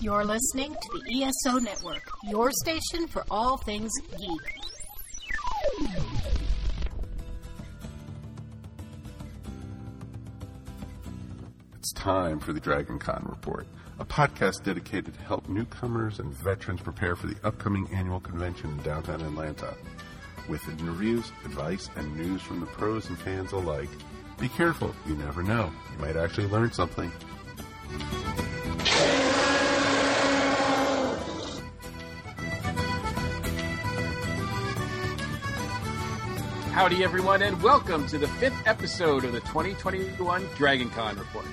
You're listening to the ESO Network, your station for all things geek. It's time for the Dragon Con Report, a podcast dedicated to help newcomers and veterans prepare for the upcoming annual convention in downtown Atlanta. With interviews, advice, and news from the pros and fans alike. Be careful, you never know. You might actually learn something. Howdy everyone, and welcome to the 5th episode of the 2021 Dragon Con Report.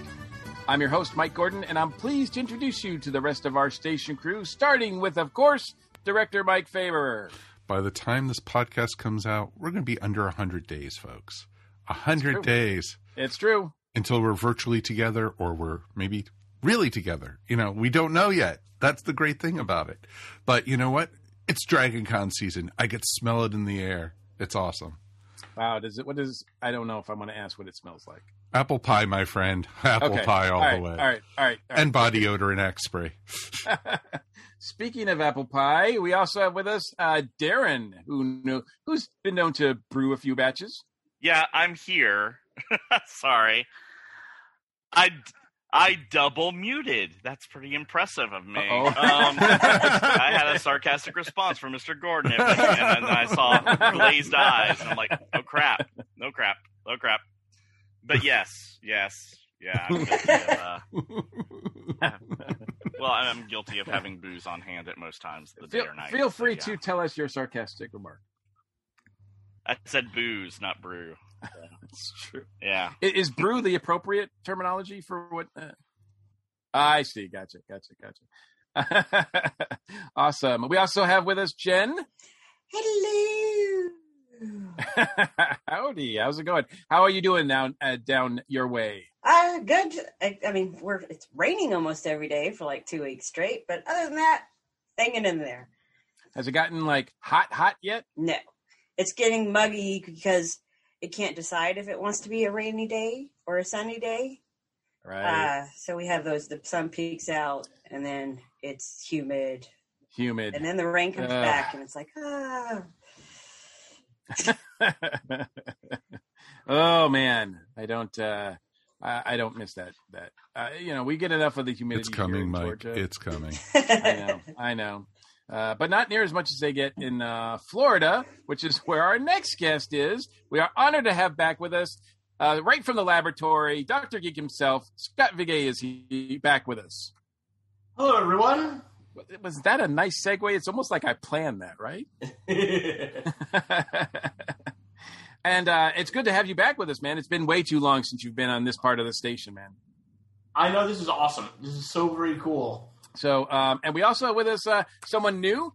I'm your host, Mike Gordon, and I'm pleased to introduce you to the rest of our station crew, starting with, of course, Director Mike Faber. By the time this podcast comes out, we're going to be under 100 days, folks. 100 days. It's true. Until we're virtually together, or we're maybe really together. You know, we don't know yet. That's the great thing about it. But you know what? It's Dragon Con season. I could smell it in the air. It's awesome. Wow, I don't know if I want to ask what it smells like. Apple pie, my friend. Apple pie all the way. All right. And body odor and Axe spray. Speaking of apple pie, we also have with us Darren, who's been known to brew a few batches. Yeah, I'm here. Sorry. I double muted. That's pretty impressive of me. I had a sarcastic response from Mr. Gordon, and then I saw glazed eyes, and I'm like, no crap. But yes, I'm guilty of, well, I'm guilty of having booze on hand at most times of the day or night. Feel free to tell us your sarcastic remark. I said booze, not brew. That's true. Yeah. Is brew the appropriate terminology for what? I see. Gotcha. Awesome. We also have with us Jen. Hello. Howdy. How's it going? How are you doing now down your way? Good. I mean, it's raining almost every day for like 2 weeks straight, but other than that, hanging in there. Has it gotten like hot yet? No. It's getting muggy because it can't decide if it wants to be a rainy day or a sunny day. Right. So we have the sun peaks out, and then it's humid. And then the rain comes back, and it's like, Oh man, I don't miss that. We get enough of the humidity. It's coming, Mike. Georgia. It's coming. I know. But not near as much as they get in Florida, which is where our next guest is. We are honored to have back with us, right from the laboratory, Dr. Geek himself, Scott Viguie back with us. Hello, everyone. Was that a nice segue? It's almost like I planned that, right? And it's good to have you back with us, man. It's been way too long since you've been on this part of the station, man. I know. This is awesome. This is so very cool. So, and we also have with us someone new.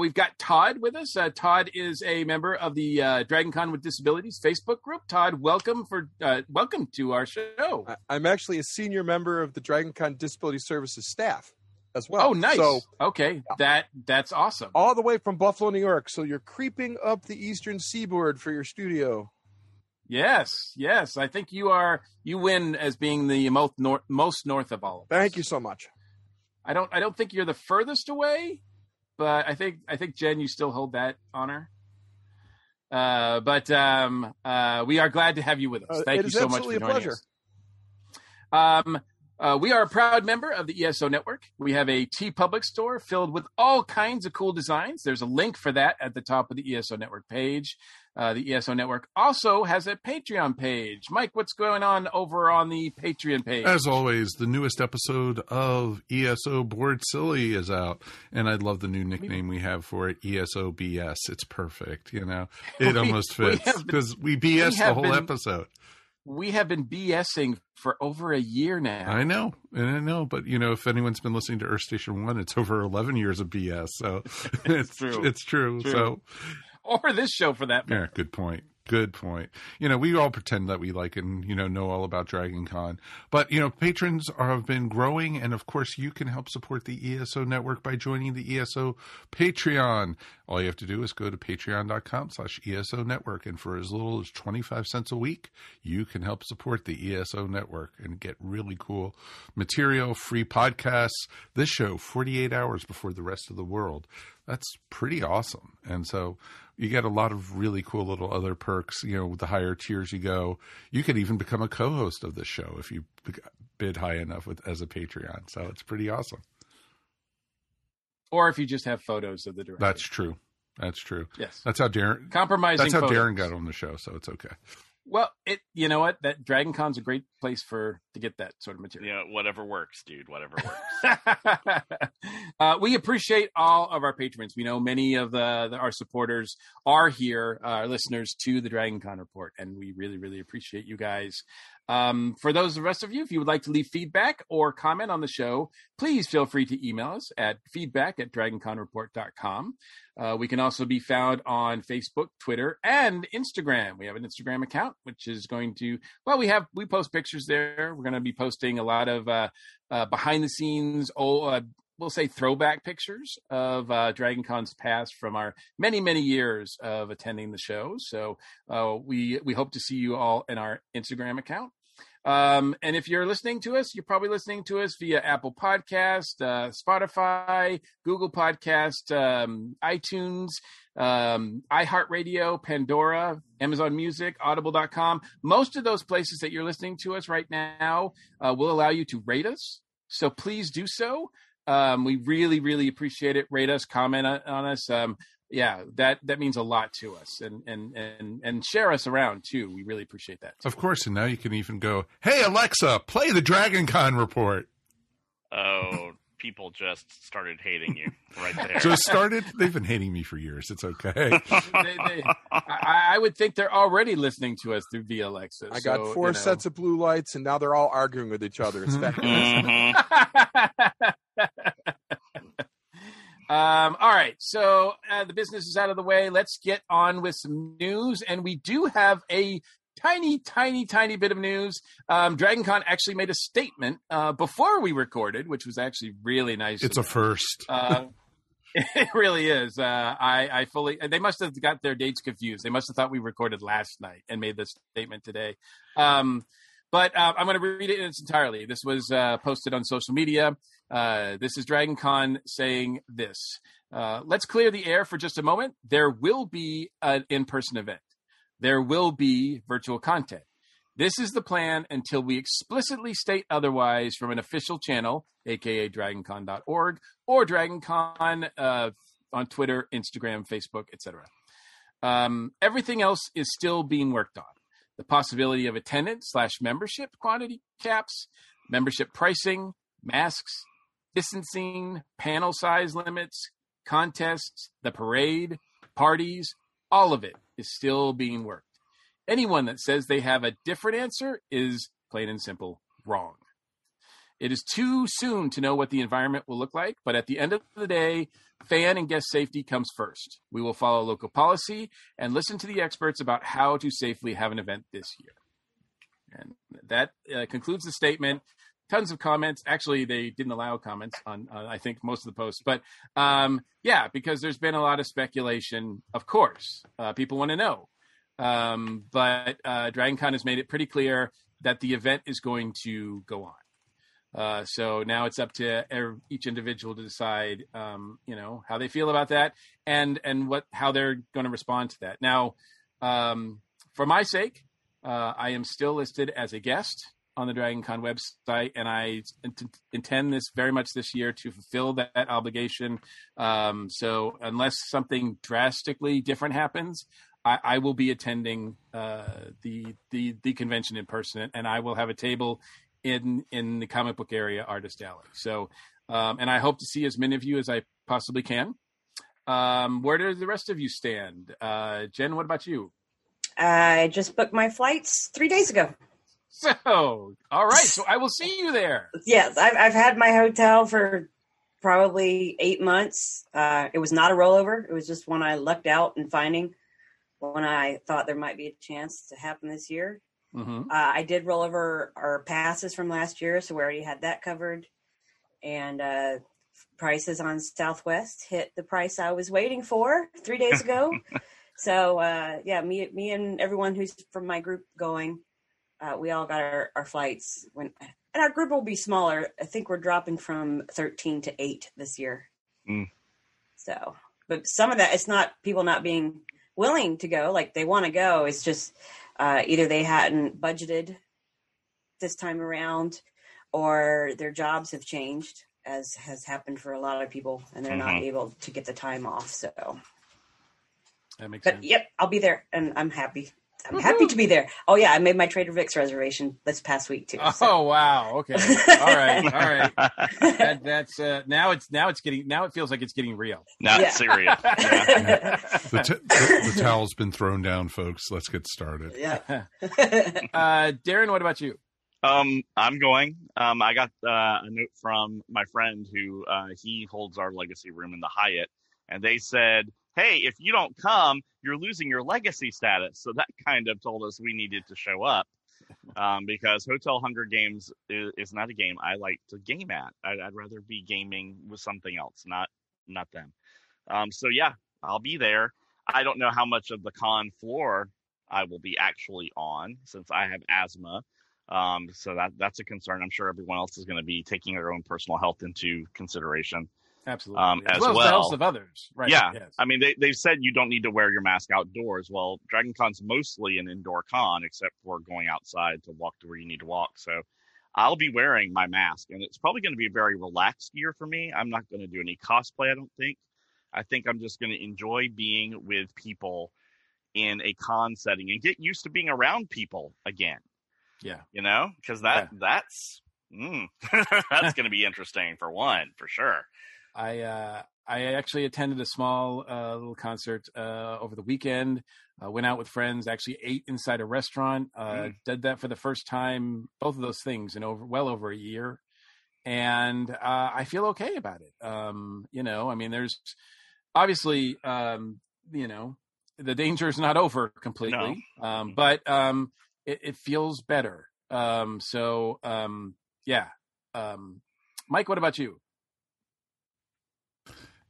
We've got Todd with us. Todd is a member of the Dragon Con with Disabilities Facebook group. Todd, welcome to our show. I'm actually a senior member of the Dragon Con Disability Services staff as well. Oh, nice. So, okay, yeah. That's awesome. All the way from Buffalo, New York. So you're creeping up the eastern seaboard for your studio. Yes. I think you win as being the most north of all of us. Thank you so much. I don't think you're the furthest away, but I think Jen, you still hold that honor. But we are glad to have you with us. Thank you so much for joining us. We are a proud member of the ESO Network. We have a TeePublic store filled with all kinds of cool designs. There's a link for that at the top of the ESO Network page. The ESO Network also has a Patreon page. Mike, what's going on over on the Patreon page? As always, the newest episode of ESO Bored Silly is out, and I love the new nickname we have for it, ESO BS. It's perfect, you know. It almost fits because we BS the whole episode. We have been BSing for over a year now. I know. But, you know, if anyone's been listening to Earth Station 1, it's over 11 years of BS. So it's true. So, or this show for that matter. Yeah, good point. Good point. You know, we all pretend that we like and, you know all about Dragon Con. But, you know, patrons have been growing. And, of course, you can help support the ESO Network by joining the ESO Patreon. All you have to do is go to patreon.com/ESO Network. And for as little as 25 cents a week, you can help support the ESO Network and get really cool material, free podcasts, this show 48 hours before the rest of the world. That's pretty awesome. And so you get a lot of really cool little other perks, you know, with the higher tiers you go. You could even become a co-host of this show if you bid high enough with as a Patreon. So it's pretty awesome. Or if you just have photos of the director. That's true. That's true. Yes. That's how Darren compromising. That's how photos. Darren got on the show, so it's okay. Well, you know what? That Dragon Con's a great place to get that sort of material. Yeah, whatever works, dude. Whatever works. We appreciate all of our patrons. We know many of our supporters are here, our listeners to the Dragon Con Report, and we really, really appreciate you guys. For those of the rest of you, if you would like to leave feedback or comment on the show, please feel free to email us at feedback@dragonconreport.com. We can also be found on Facebook, Twitter, and Instagram. We have an Instagram account, which is going to, well, we post pictures there. We're going to be posting a lot of behind the scenes, we'll say throwback pictures of Dragon Con's past from our many, many years of attending the show. So we hope to see you all in our Instagram account. And if you're listening to us, you're probably listening to us via Apple Podcast, Spotify, Google Podcast, iTunes, iHeartRadio, Pandora, Amazon Music, Audible.com. Most of those places that you're listening to us right now will allow you to rate us. So please do so. We really, really appreciate it. Rate us, comment on us. Yeah, that means a lot to us, and share us around too. We really appreciate that too. Of course, and now you can even go, "Hey Alexa, play the Dragon Con Report." Oh, people just started hating you right there. They've been hating me for years. It's okay. I would think they're already listening to us through via Alexa. I got four sets of blue lights, and now they're all arguing with each other. It's that. All right, so the business is out of the way. Let's get on with some news, and we do have a tiny bit of news. Dragon Con actually made a statement before we recorded, which was actually really nice. It's a first. It really is. I fully. They must have got their dates confused. They must have thought we recorded last night and made this statement today. But I'm going to read it in its entirety. This was posted on social media. This is Dragon Con saying this. Let's clear the air for just a moment. There will be an in-person event. There will be virtual content. This is the plan until we explicitly state otherwise from an official channel, aka DragonCon.org or DragonCon on Twitter, Instagram, Facebook, etc. Everything else is still being worked on. The possibility of attendance/membership quantity caps, membership pricing, masks, distancing, panel size limits, contests, the parade, parties, all of it is still being worked. Anyone that says they have a different answer is plain and simple wrong. It is too soon to know what the environment will look like, but at the end of the day, fan and guest safety comes first. We will follow local policy and listen to the experts about how to safely have an event this year. And that concludes the statement. Tons of comments. Actually, they didn't allow comments on, I think, most of the posts. But yeah, because there's been a lot of speculation, of course. People want to know. But Dragon Con has made it pretty clear that the event is going to go on. So now it's up to each individual to decide, how they feel about that and how they're going to respond to that. Now, for my sake, I am still listed as a guest on the Dragon Con website, and I intend this very much this year to fulfill that obligation. So unless something drastically different happens, I will be attending the convention in person, and I will have a table in the comic book area, Artist Alley. So, and I hope to see as many of you as I possibly can. Where do the rest of you stand? Jen, what about you? I just booked my flights 3 days ago. So, all right. So I will see you there. Yes. I've had my hotel for probably 8 months. It was not a rollover. It was just one I lucked out in finding. when I thought there might be a chance to happen this year. Mm-hmm. I did roll over our passes from last year, so we already had that covered. And prices on Southwest hit the price I was waiting for 3 days ago. So, me and everyone who's from my group going, we all got our flights. And our group will be smaller. I think we're dropping from 13 to 8 this year. Mm. So, but some of that, it's not people not being willing to go. Like, they want to go. It's just either they hadn't budgeted this time around, or their jobs have changed, as has happened for a lot of people, and they're not able to get the time off. So that makes sense. Yep, I'll be there, and I'm happy. I'm happy to be there. Oh yeah, I made my Trader Vic's reservation this past week too. So. Oh wow, okay, all right. That's it feels like it's getting real. Serious. Yeah. The towel's been thrown down, folks. Let's get started. Yeah. Darren, what about you? I'm going. I got a note from my friend who he holds our legacy room in the Hyatt, and they said, hey, if you don't come, you're losing your legacy status. So that kind of told us we needed to show up, because Hotel Hunger Games is not a game I like to game at. I'd rather be gaming with something else, not them. So yeah, I'll be there. I don't know how much of the con floor I will be actually on, since I have asthma. So that's a concern. I'm sure everyone else is going to be taking their own personal health into consideration. Absolutely. As well as the health of others. Right. Yeah. Yes. I mean, they've said you don't need to wear your mask outdoors. Well, Dragon Con's mostly an indoor con, except for going outside to walk to where you need to walk. So I'll be wearing my mask, and it's probably going to be a very relaxed year for me. I'm not going to do any cosplay, I don't think. I think I'm just going to enjoy being with people in a con setting and get used to being around people again. Yeah. You know, because that's going to be interesting for one, for sure. I actually attended a small little concert over the weekend, went out with friends, actually ate inside a restaurant, did that for the first time, both of those things in well over a year. And I feel okay about it. There's obviously, the danger is not over completely, no. It feels better. Mike, what about you?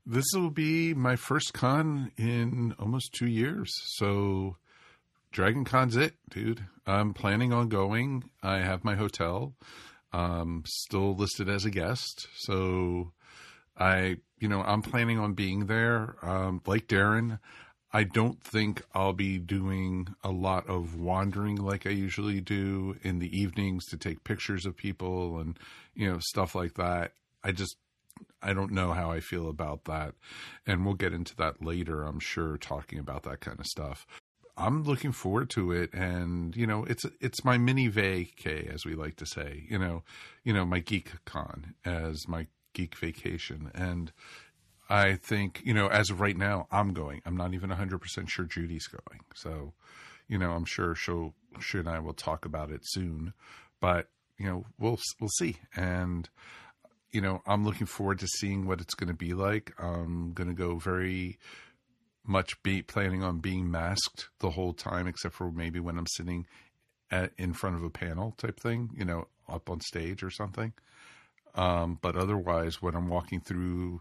This will be my first con in almost 2 years. So Dragon Con's it, dude. I'm planning on going. I have my hotel, still listed as a guest. So I'm planning on being there. Like Darren, I don't think I'll be doing a lot of wandering like I usually do in the evenings to take pictures of people and, stuff like that. I don't know how I feel about that. And we'll get into that later, I'm sure, talking about that kind of stuff. I'm looking forward to it. And, it's my mini vacay, as we like to say, my geek con as my geek vacation. And I think, as of right now, I'm going. I'm not even 100% sure Judy's going. So, I'm sure she and I will talk about it soon. But, we'll see. And, I'm looking forward to seeing what it's going to be like. I'm going to go very much planning on being masked the whole time, except for maybe when I'm sitting in front of a panel type thing, up on stage or something. But otherwise, when I'm walking through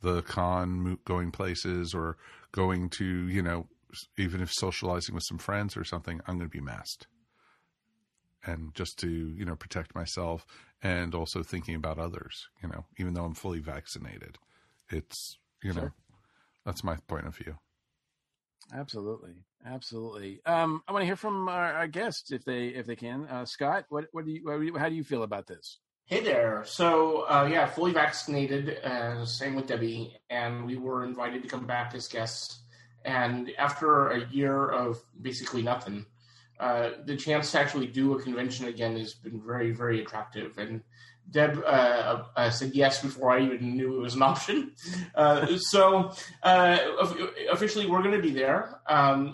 the con, going places or going to, even if socializing with some friends or something, I'm going to be masked. And just to, protect myself and also thinking about others, even though I'm fully vaccinated. It's, sure. That's my point of view. Absolutely. I want to hear from our guests if they can. Scott, how do you feel about this? Hey there. So, fully vaccinated, same with Debbie. And we were invited to come back as guests. And after a year of basically nothing, the chance to actually do a convention again has been very, very attractive. And Deb said yes before I even knew it was an option. So officially, we're going to be there. I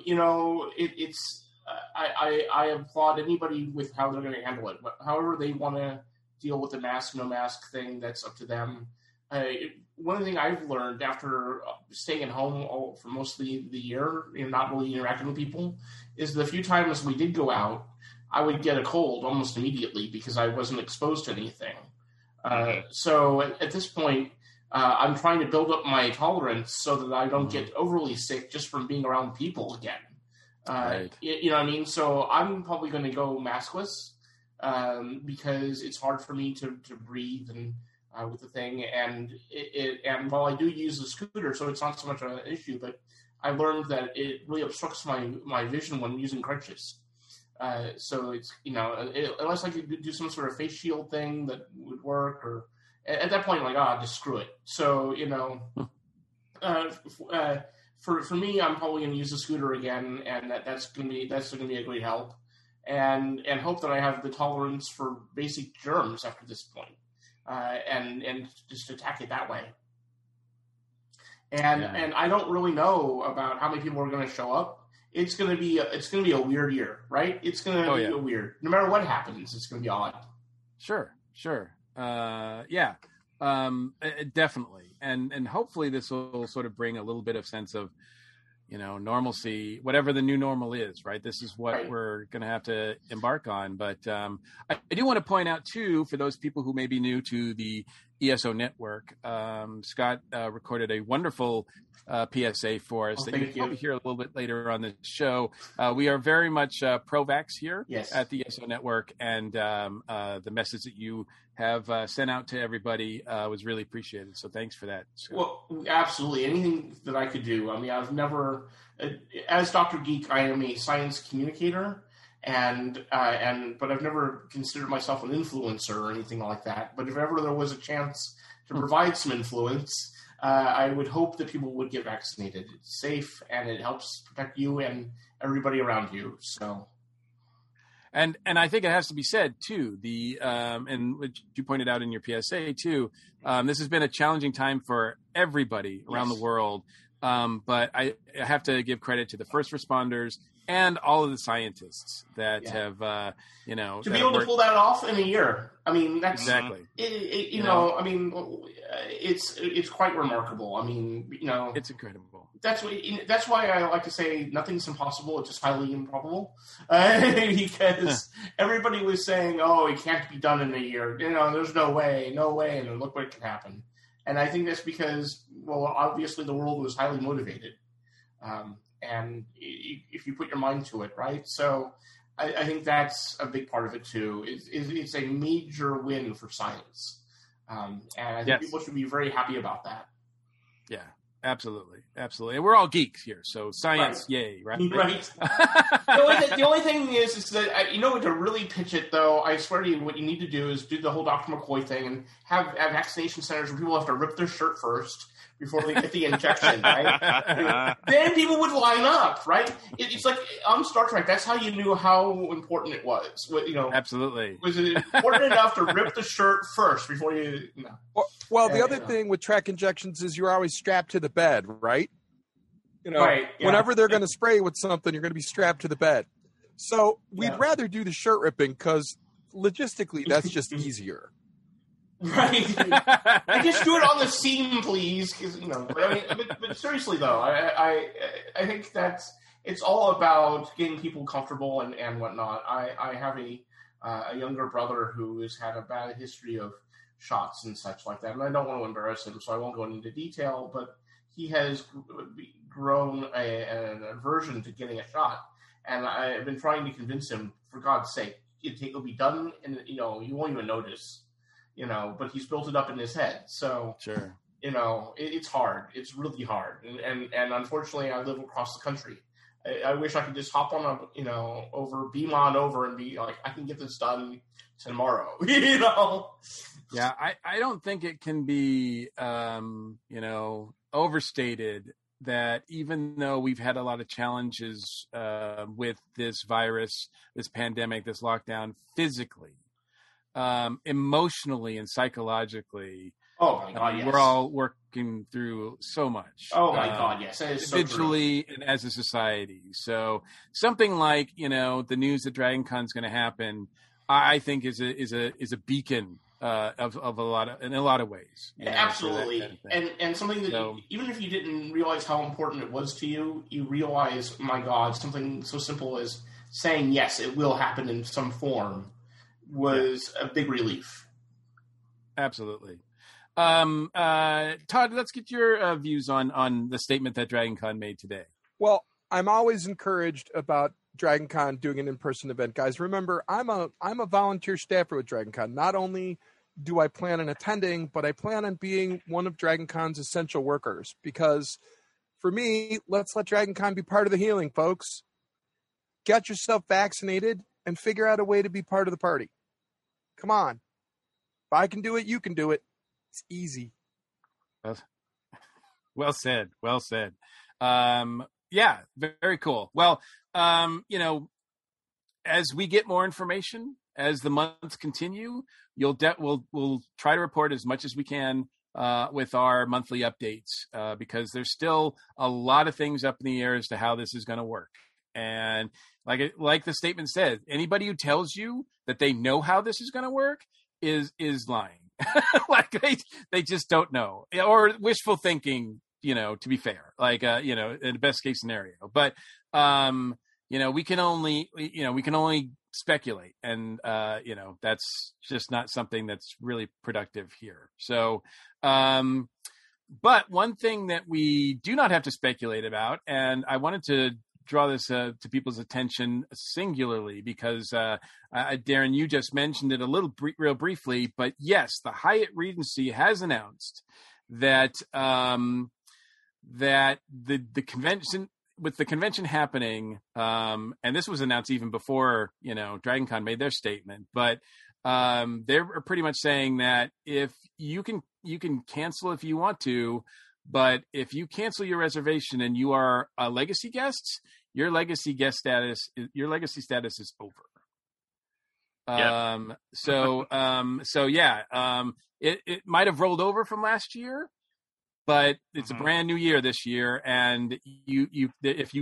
applaud anybody with how they're going to handle it. However they want to deal with the mask, no mask thing, that's up to them. One thing I've learned after staying at home for most of the year and not really interacting with people is the few times we did go out, I would get a cold almost immediately because I wasn't exposed to anything. So at this point, I'm trying to build up my tolerance so that I don't get overly sick just from being around people again. Right. You know what I mean? So I'm probably going to go maskless because it's hard for me to breathe and with the thing. And and while I do use the scooter, so it's not so much an issue, but I learned that it really obstructs my vision when using crutches. So it's, you know, unless I could do some sort of face shield thing that would work, or at that point, like, just screw it. So, you know, for me, I'm probably going to use the scooter again, and that's going to be a great help, and hope that I have the tolerance for basic germs after this point, and just attack it that way. And I don't really know about how many people are going to show up. It's going to be a weird year, right? It's going to be weird. No matter what happens, it's going to be odd. Sure. Definitely. And hopefully this will sort of bring a little bit of sense of, you know, normalcy, whatever the new normal is, right? This is what we're going to have to embark on. But I do want to point out, too, for those people who may be new to the ESO Network, Scott recorded a wonderful PSA for us that you'll probably hear a little bit later on the show. We are very much pro-vax here at the ESO Network, and the message that you have sent out to everybody was really appreciated. So thanks for that, Scott. Well, absolutely. Anything that I could do. I mean, I've never, as Dr. Geek, I am a science communicator, but I've never considered myself an influencer or anything like that. But if ever there was a chance to provide some influence, I would hope that people would get vaccinated. It's safe, and it helps protect you and everybody around you. So, and I think it has to be said too. And which you pointed out in your PSA too. This has been a challenging time for everybody around the world. But I have to give credit to the first responders and all of the scientists that have, you know, to be able to pull that off in a year. I mean, that's exactly. You know, I mean, it's quite remarkable. I mean, you know, it's incredible. That's why I like to say nothing's impossible. It's just highly improbable because everybody was saying, "Oh, it can't be done in a year." You know, there's no way, and look what can happen. And I think that's because, well, obviously the world was highly motivated. And if you put your mind to it, right? So I think that's a big part of it too. It's a major win for science. And I think people should be very happy about that. Yeah, absolutely. And we're all geeks here. So science, yay, right? The only thing is that, you know, to really pitch it though, I swear to you, what you need to do is do the whole Dr. McCoy thing and have vaccination centers where people have to rip their shirt first before they get the injection, right? Then people would line up, right? It's like on Star Trek, that's how you knew how important it was. You know, absolutely. Was it important enough to rip the shirt first before you, you know? Well, the other thing with track injections is you're always strapped to the bed, right? You know, whenever they're going to spray you with something, you're going to be strapped to the bed. So we'd rather do the shirt ripping because logistically that's just easier. Right. I just do it on the scene, please. Cause, you know, but, I mean, but seriously, though, I think that's it's all about getting people comfortable and whatnot. I have a younger brother who has had a bad history of shots and such like that, and I don't want to embarrass him, so I won't go into detail. But he has grown an aversion to getting a shot, and I've been trying to convince him, for God's sake, it'll be done, and you know, you won't even notice. You know, but he's built it up in his head. So, you know, it's hard. It's really hard. And unfortunately, I live across the country. I wish I could just hop on over and be like, I can get this done tomorrow, you know? Yeah, I don't think it can be, you know, overstated that even though we've had a lot of challenges with this virus, this pandemic, this lockdown physically, emotionally and psychologically, we're all working through so much. Oh my God, yes, individually so and as a society. So something like, you know, the news that DragonCon is going to happen, I think is a beacon in a lot of ways. Absolutely. Kind of and something that even if you didn't realize how important it was to you, you realize, my God, something so simple as saying, yes, it will happen in some form was a big relief. Absolutely. Todd, let's get your views on the statement that DragonCon made today. Well, I'm always encouraged about DragonCon doing an in-person event, guys. Remember, I'm a volunteer staffer with DragonCon. Not only do I plan on attending, but I plan on being one of DragonCon's essential workers, because for me, let's let DragonCon be part of the healing, folks. Get yourself vaccinated and figure out a way to be part of the party. Come on. If I can do it, you can do it. It's easy. Well said. Yeah, very cool. Well, as we get more information, as the months continue, we'll try to report as much as we can with our monthly updates, because there's still a lot of things up in the air as to how this is going to work. And like the statement said, anybody who tells you that they know how this is going to work is lying. They just don't know, or wishful thinking. To be fair, in the best case scenario, but, we can only speculate, and, that's just not something that's really productive here. So, but one thing that we do not have to speculate about, and I wanted to draw this to people's attention singularly, because, Darren, you just mentioned it a little real briefly, but yes, the Hyatt Regency has announced that, that the convention, with the convention happening, and this was announced even before, DragonCon made their statement, but they're pretty much saying that if you can cancel if you want to, but if you cancel your reservation and you are a legacy guest, your legacy status is over. Yeah. It might have rolled over from last year, but it's a brand new year this year, and if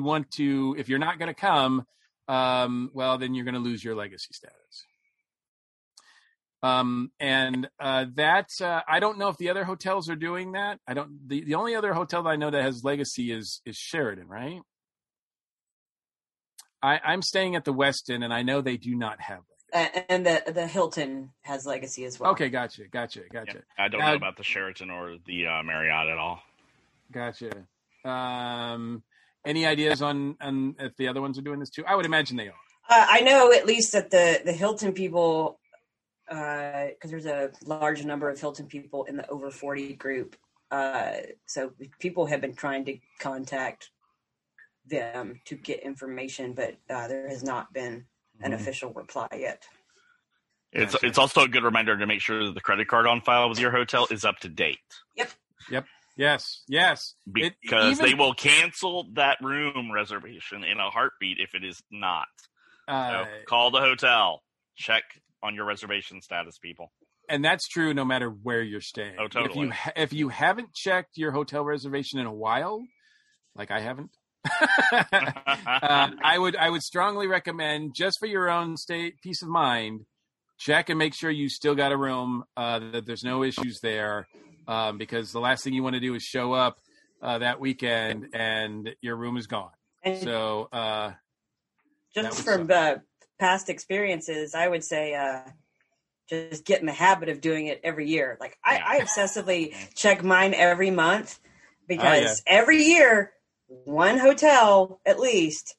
you're not going to come, then you're going to lose your legacy status. I don't know if the other hotels are doing that. I don't. The only other hotel that I know that has legacy is Sheraton, right? I'm staying at the Westin, and I know they do not have legacy. And the Hilton has legacy as well. Okay, gotcha. Yep. I don't know about the Sheraton or the Marriott at all. Gotcha. Any ideas on if the other ones are doing this too? I would imagine they are. I know at least that the Hilton people, because there's a large number of Hilton people in the over 40 group. So people have been trying to contact them to get information, but there has not been an official reply yet. It's also a good reminder to make sure that the credit card on file with your hotel is up to date. Yep. Yes. Because they will cancel that room reservation in a heartbeat if it is not. So call the hotel. Check on your reservation status, people. And that's true no matter where you're staying. Oh, totally. If you haven't checked your hotel reservation in a while, like I haven't, I would strongly recommend, just for your own peace of mind, check and make sure you still got a room, that there's no issues there, because the last thing you want to do is show up that weekend and your room is gone. And so, just from past experiences, I would say just get in the habit of doing it every year. Like I obsessively check mine every month, because every year, one hotel, at least,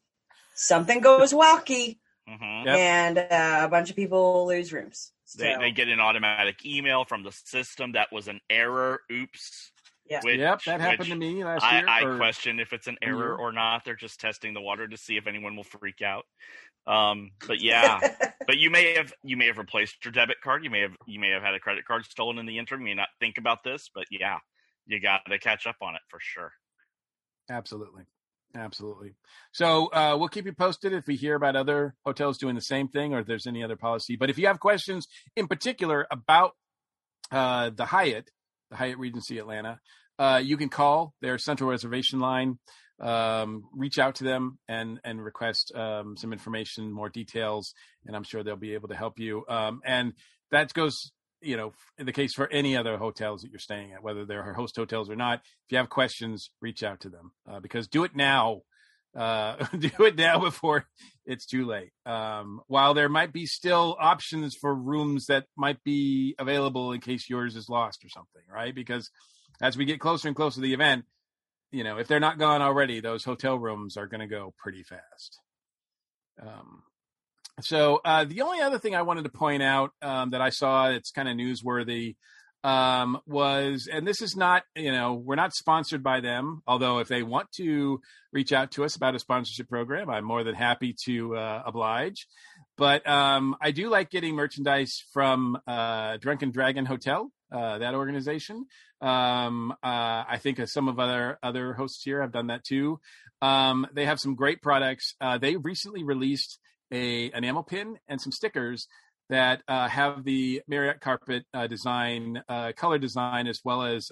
something goes wacky, and a bunch of people lose rooms. So. They get an automatic email from the system that was an error. Oops. Yeah. That happened to me last year. I question if it's an error or not. They're just testing the water to see if anyone will freak out. But you may have replaced your debit card. You may have had a credit card stolen in the interim. You may not think about this, but you got to catch up on it for sure. Absolutely. So we'll keep you posted if we hear about other hotels doing the same thing, or if there's any other policy. But if you have questions in particular about the Hyatt Regency Atlanta, you can call their central reservation line, reach out to them and request some information, more details, and I'm sure they'll be able to help you. And that goes you know, the case for any other hotels that you're staying at, whether they're host hotels or not. If you have questions, reach out to them, because do it now. Do it now before it's too late. While there might be still options for rooms that might be available in case yours is lost or something, right? Because as we get closer and closer to the event, you know, if they're not gone already, those hotel rooms are going to go pretty fast. So the only other thing I wanted to point out that I saw, it's kind of newsworthy, was, and this is not, you know, we're not sponsored by them, although if they want to reach out to us about a sponsorship program, I'm more than happy to oblige. But I do like getting merchandise from Drunken Dragon Hotel, that organization. I think some of other hosts here have done that too. They have some great products. They recently released an enamel pin and some stickers that have the Marriott carpet design, color design, as well as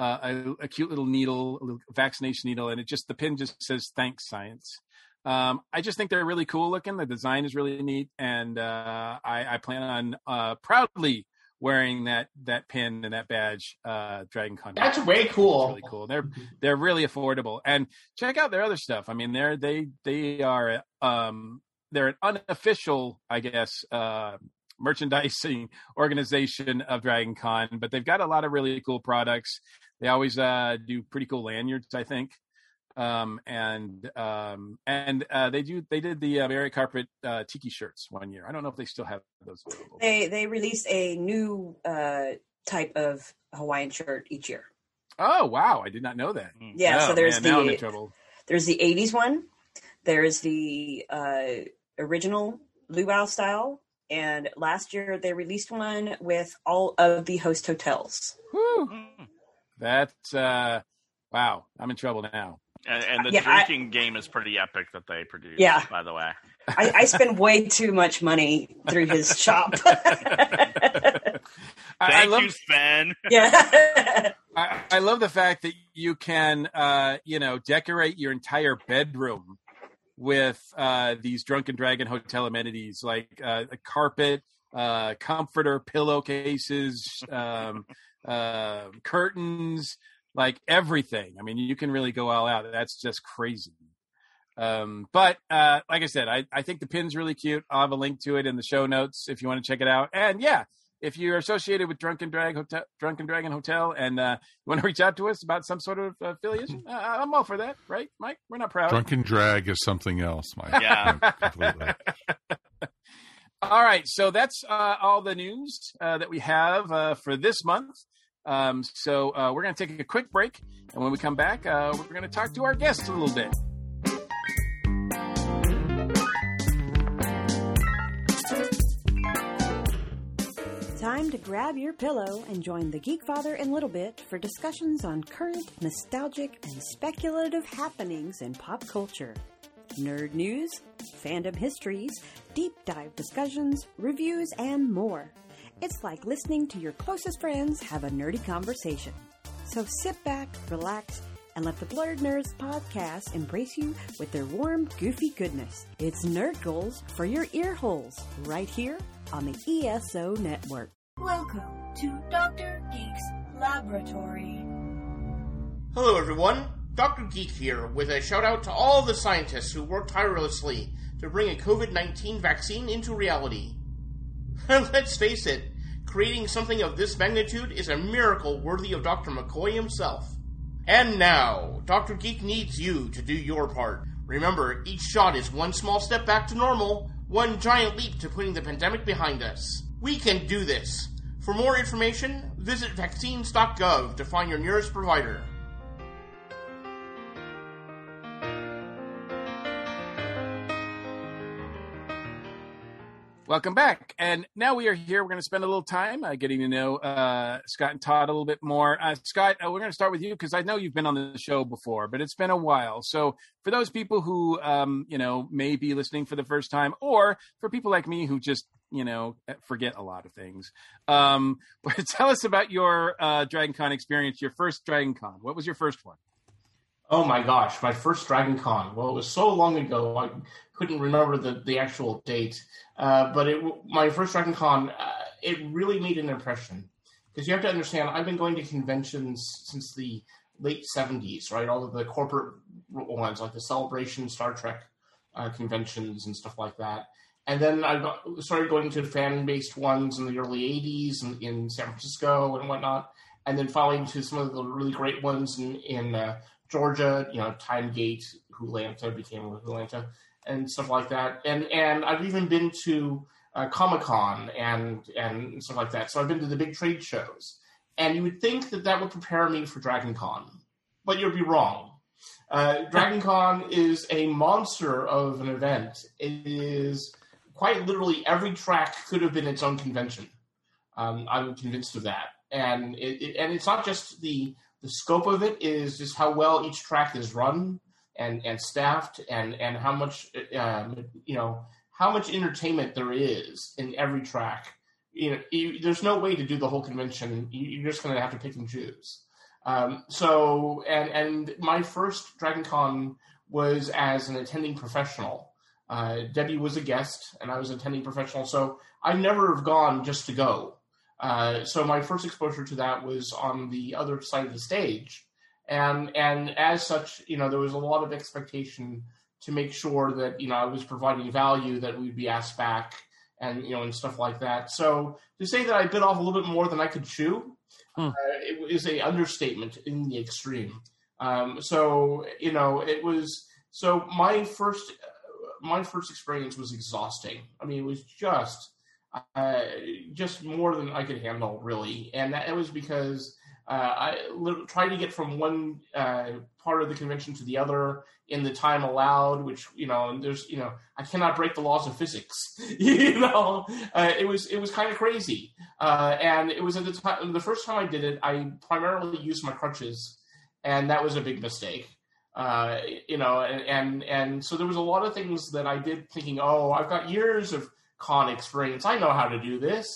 a cute little needle, a little vaccination needle. And the pin just says, "Thanks, Science." I just think they're really cool looking. The design is really neat. And I plan on proudly wearing that pin and that badge, Dragon Con. That's way cool. It's really cool. They're really affordable. And check out their other stuff. I mean, they are... They're an unofficial, I guess, merchandising organization of Dragon Con, but they've got a lot of really cool products. They always do pretty cool lanyards, I think. They did the Marriott carpet tiki shirts one year. I don't know if they still have those available. They release a new type of Hawaiian shirt each year. Oh, wow. I did not know that. Yeah, so there's now I'm in trouble. There's the 80s one. There's the original luau style, and last year they released one with all of the host hotels. Woo. That's wow! I'm in trouble now. And the drinking game is pretty epic that they produce. Yeah. By the way, I spend way too much money through his shop. Thank you, Sven. Yeah. I love the fact that you can, decorate your entire bedroom with these Drunken Dragon Hotel amenities, like a carpet, comforter, pillowcases, curtains, like everything. I mean, you can really go all out. That's just crazy. But like I said, I think the pin's really cute. I'll have a link to it in the show notes if you want to check it out. And yeah, if you're associated with Drunken Dragon Hotel and you want to reach out to us about some sort of affiliation, I'm all for that. Right, Mike? We're not proud. Drunken Drag is something else, Mike. Yeah. Completely. All right. So that's all the news that we have for this month. So we're going to take a quick break. And when we come back, we're going to talk to our guests a little bit. Time to grab your pillow and join the Geek Father in Little Bit for discussions on current, nostalgic, and speculative happenings in pop culture. Nerd news, fandom histories, deep dive discussions, reviews, and more. It's like listening to your closest friends have a nerdy conversation. So sit back, relax, and let the Blurred Nerds podcast embrace you with their warm, goofy goodness. It's Nerd Goals for your ear holes, right here on the ESO Network. Welcome to Dr. Geek's Laboratory. Hello, everyone. Dr. Geek here with a shout out to all the scientists who worked tirelessly to bring a COVID-19 vaccine into reality. Let's face it, creating something of this magnitude is a miracle worthy of Dr. McCoy himself. And now, Dr. Geek needs you to do your part. Remember, each shot is one small step back to normal, one giant leap to putting the pandemic behind us. We can do this. For more information, visit vaccines.gov to find your nearest provider. Welcome back. And now we are here. We're going to spend a little time getting to know Scott and Todd a little bit more. Scott, we're going to start with you because I know you've been on the show before, but it's been a while. So for those people who, may be listening for the first time, or for people like me who just, forget a lot of things. But tell us about your Dragon Con experience, your first Dragon Con. What was your first one? Oh my gosh, my first Dragon Con. Well, it was so long ago, I couldn't remember the actual date. But my first Dragon Con, it really made an impression. Because you have to understand, I've been going to conventions since the late 70s, right? All of the corporate ones, like the Celebration, Star Trek conventions and stuff like that. And then I started going to fan-based ones in the early 80s in San Francisco and whatnot. And then following to some of the really great ones in Georgia, you know, TimeGate, Hoolanta became Hoolanta, and stuff like that. And I've even been to Comic-Con and stuff like that. So I've been to the big trade shows. And you would think that that would prepare me for Dragon Con, but you'd be wrong. Dragon Con is a monster of an event. It is quite literally every track could have been its own convention. I'm convinced of that. And it's not just the scope of it is just how well each track is run and staffed and how much, how much entertainment there is in every track. There's no way to do the whole convention. You're just going to have to pick and choose. So my first Dragon Con was as an attending professional. Debbie was a guest and I was an attending professional. So I never have gone just to go. So my first exposure to that was on the other side of the stage. And as such, there was a lot of expectation to make sure that, I was providing value, that we'd be asked back and stuff like that. So to say that I bit off a little bit more than I could chew, it is an understatement in the extreme. So my first experience was exhausting. I mean, it was just more than I could handle, really. And that it was because I tried to get from one part of the convention to the other in the time allowed, which, I cannot break the laws of physics. It was kind of crazy. And it was at the time, the first time I did it, I primarily used my crutches, and that was a big mistake. So there was a lot of things that I did thinking, I've got years of con experience. I know how to do this.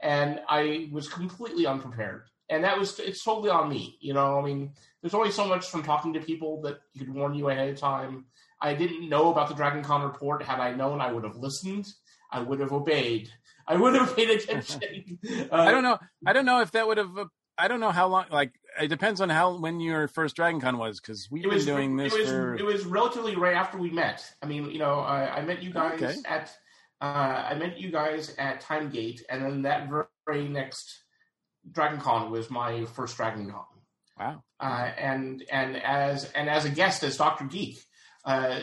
And I was completely unprepared. And it's totally on me. I mean, there's only so much from talking to people that could warn you ahead of time. I didn't know about the Dragon Con report. Had I known, I would have listened. I would have obeyed. I would have paid attention. I don't know how long, it depends on when your first Dragon Con was, because we've been doing this for... It was relatively right after we met. I mean, I met you guys at TimeGate, and then that very next Dragon Con was my first Dragon Con. Wow. And as a guest as Dr. Geek.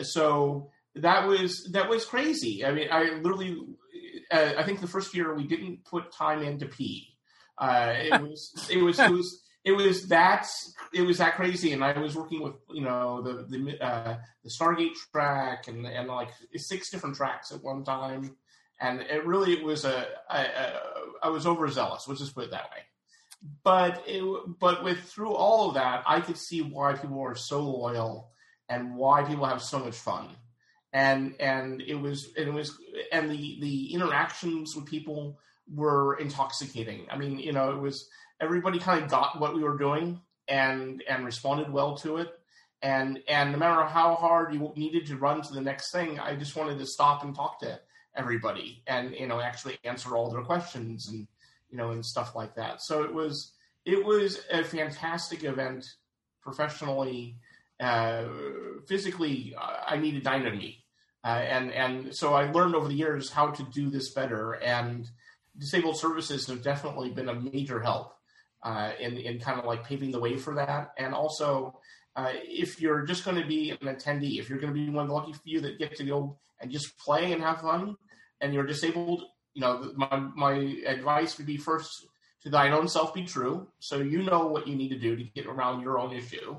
So that was crazy. I mean, I literally, I think the first year we didn't put time in to pee. It was that crazy. And I was working with, the Stargate track and like 6 different tracks at one time. And I was overzealous. Let's just put it that way. But through all of that, I could see why people are so loyal and why people have so much fun. And the interactions with people were intoxicating. I mean, it was everybody kind of got what we were doing and responded well to it. And no matter how hard you needed to run to the next thing, I just wanted to stop and talk to everybody and, actually answer all their questions and, and stuff like that. So it was a fantastic event professionally, physically, I needed dynamite. So I learned over the years how to do this better, and Disabled Services have definitely been a major help in kind of like paving the way for that. And also if you're just going to be an attendee, if you're going to be one of the lucky few that get to go and just play and have fun and you're disabled, my advice would be first to thine own self be true. So you know what you need to do to get around your own issue.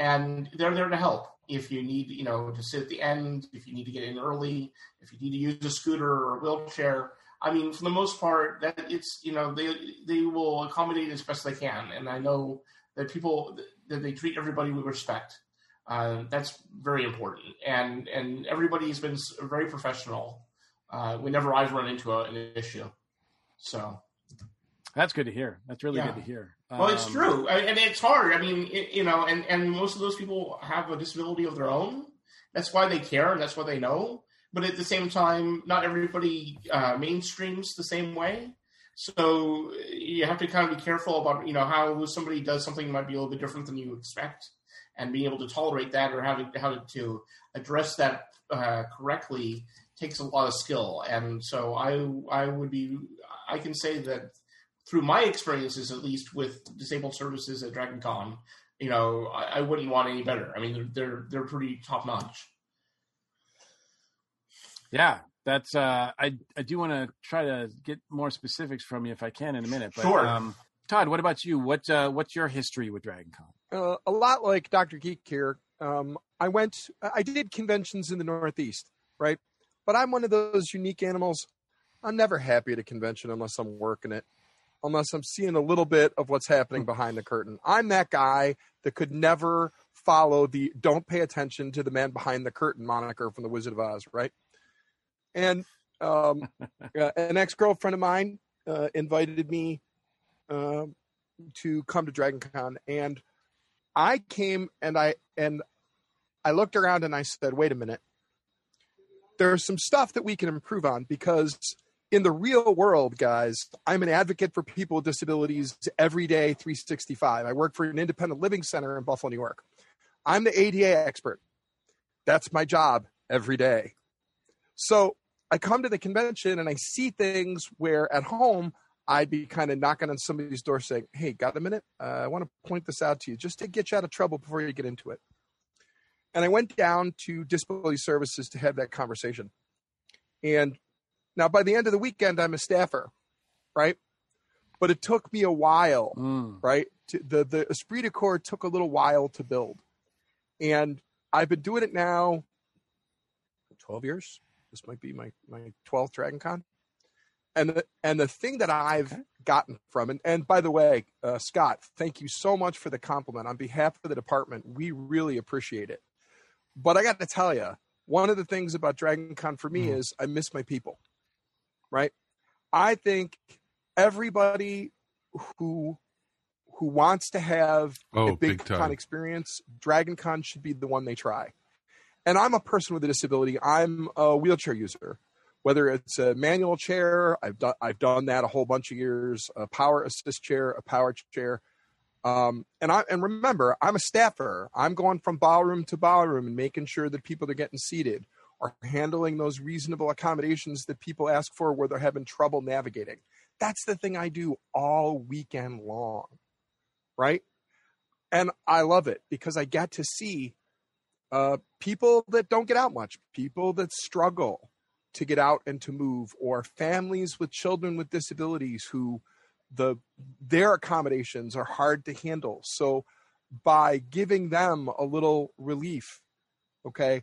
And they're there to help. If you need, to sit at the end, if you need to get in early, if you need to use a scooter or a wheelchair, I mean, for the most part, that it's, they will accommodate as best they can. And I know that they treat everybody with respect. That's very important. And everybody's been very professional whenever I've run into an issue. So that's good to hear. That's really good to hear. Well, it's true. And it's hard. I mean, and most of those people have a disability of their own. That's why they care. And that's why they know. But at the same time, not everybody mainstreams the same way. So you have to kind of be careful about, you know, how somebody does something might be a little bit different than you expect, and being able to tolerate that or how to address that correctly takes a lot of skill. And so I can say that through my experiences, at least with disabled services at Dragon Con, you know, I wouldn't want any better. I mean, they're pretty top notch. Yeah, that's I do want to try to get more specifics from you if I can in a minute. But, sure. Todd, what about you? What's your history with Dragon Con? A lot like Dr. Geek here. I did conventions in the Northeast, right? But I'm one of those unique animals. I'm never happy at a convention unless I'm working it, unless I'm seeing a little bit of what's happening behind the curtain. I'm that guy that could never follow the don't pay attention to the man behind the curtain moniker from The Wizard of Oz, right? And an ex-girlfriend of mine invited me to come to Dragon Con. And I came and I looked around and I said, wait a minute. There's some stuff that we can improve on, because in the real world, guys, I'm an advocate for people with disabilities every day, 365. I work for an independent living center in Buffalo, New York. I'm the ADA expert. That's my job every day. So I come to the convention and I see things where at home I'd be kind of knocking on somebody's door saying, hey, got a minute? I want to point this out to you just to get you out of trouble before you get into it. And I went down to Disability Services to have that conversation. And now by the end of the weekend, I'm a staffer, right? But it took me a while, right? The esprit de corps took a little while to build. And I've been doing it now 12 years. This might be my 12th Dragon Con. And the thing that I've gotten from, and by the way, Scott, thank you so much for the compliment. On behalf of the department, we really appreciate it. But I got to tell you, one of the things about Dragon Con for me is I miss my people, right? I think everybody who wants to have a big con experience, Dragon Con should be the one they try. And I'm a person with a disability. I'm a wheelchair user, whether it's a manual chair. I've done that a whole bunch of years, a power assist chair, a power chair. And remember, I'm a staffer. I'm going from ballroom to ballroom and making sure that people are getting seated or handling those reasonable accommodations that people ask for where they're having trouble navigating. That's the thing I do all weekend long, right? And I love it because I get to see people that don't get out much, people that struggle to get out and to move, or families with children with disabilities who their accommodations are hard to handle. So by giving them a little relief, okay,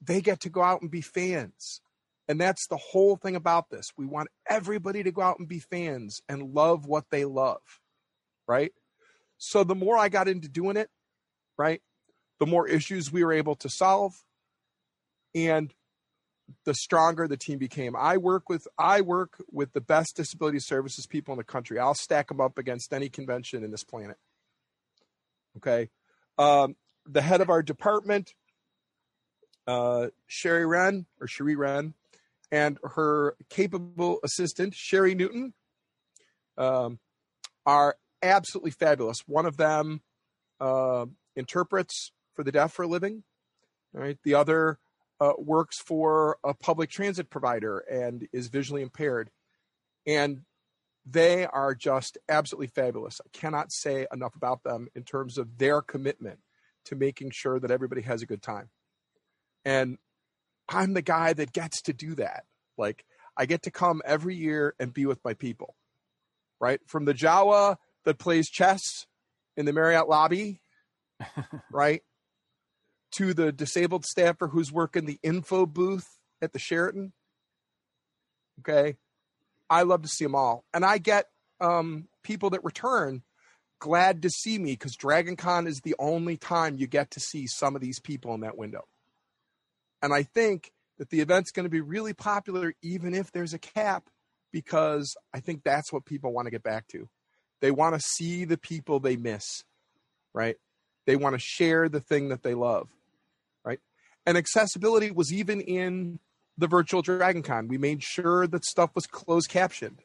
they get to go out and be fans. And that's the whole thing about this. We want everybody to go out and be fans and love what they love, right? So the more I got into doing it, right, the more issues we were able to solve and the stronger the team became. I work with the best disability services people in the country. I'll stack them up against any convention in this planet. Okay. The head of our department, Sherry Wren, and her capable assistant, Sherry Newton, are absolutely fabulous. One of them interprets for the deaf for a living. All right. The other works for a public transit provider and is visually impaired. And they are just absolutely fabulous. I cannot say enough about them in terms of their commitment to making sure that everybody has a good time. And I'm the guy that gets to do that. Like, I get to come every year and be with my people, right? From the Jawa that plays chess in the Marriott lobby, right? To the disabled staffer who's working the info booth at the Sheraton. Okay. I love to see them all. And I get people that return glad to see me because Dragon Con is the only time you get to see some of these people in that window. And I think that the event's going to be really popular even if there's a cap, because I think that's what people want to get back to. They want to see the people they miss, right? They want to share the thing that they love, right? And accessibility was even in the virtual Dragon Con. We made sure that stuff was closed captioned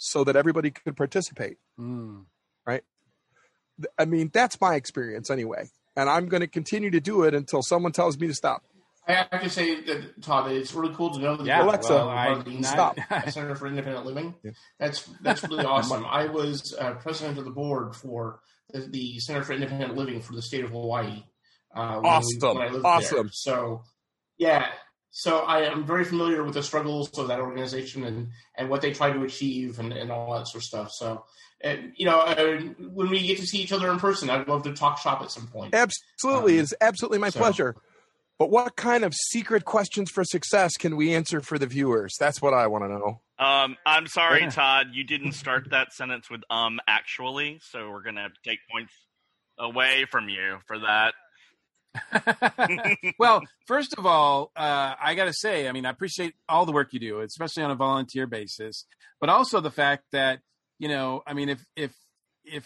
so that everybody could participate. Mm. Right? I mean, that's my experience anyway. And I'm going to continue to do it until someone tells me to stop. I have to say, that, Todd, it's really cool to know that you're the stop. Center for Independent Living. Yeah. That's really awesome. I was president of the board for the Center for Independent Living for the state of Hawaii. When I lived there. So, yeah. So I am very familiar with the struggles of that organization and what they try to achieve and all that sort of stuff. So, when we get to see each other in person, I'd love to talk shop at some point. Absolutely. It's absolutely my pleasure. But what kind of secret questions for success can we answer for the viewers? That's what I want to know. I'm sorry, Todd. You didn't start that sentence with actually, so we're going to have to take points away from you for that. Well, first of all, I got to say, I mean, I appreciate all the work you do, especially on a volunteer basis, but also the fact that, I mean, if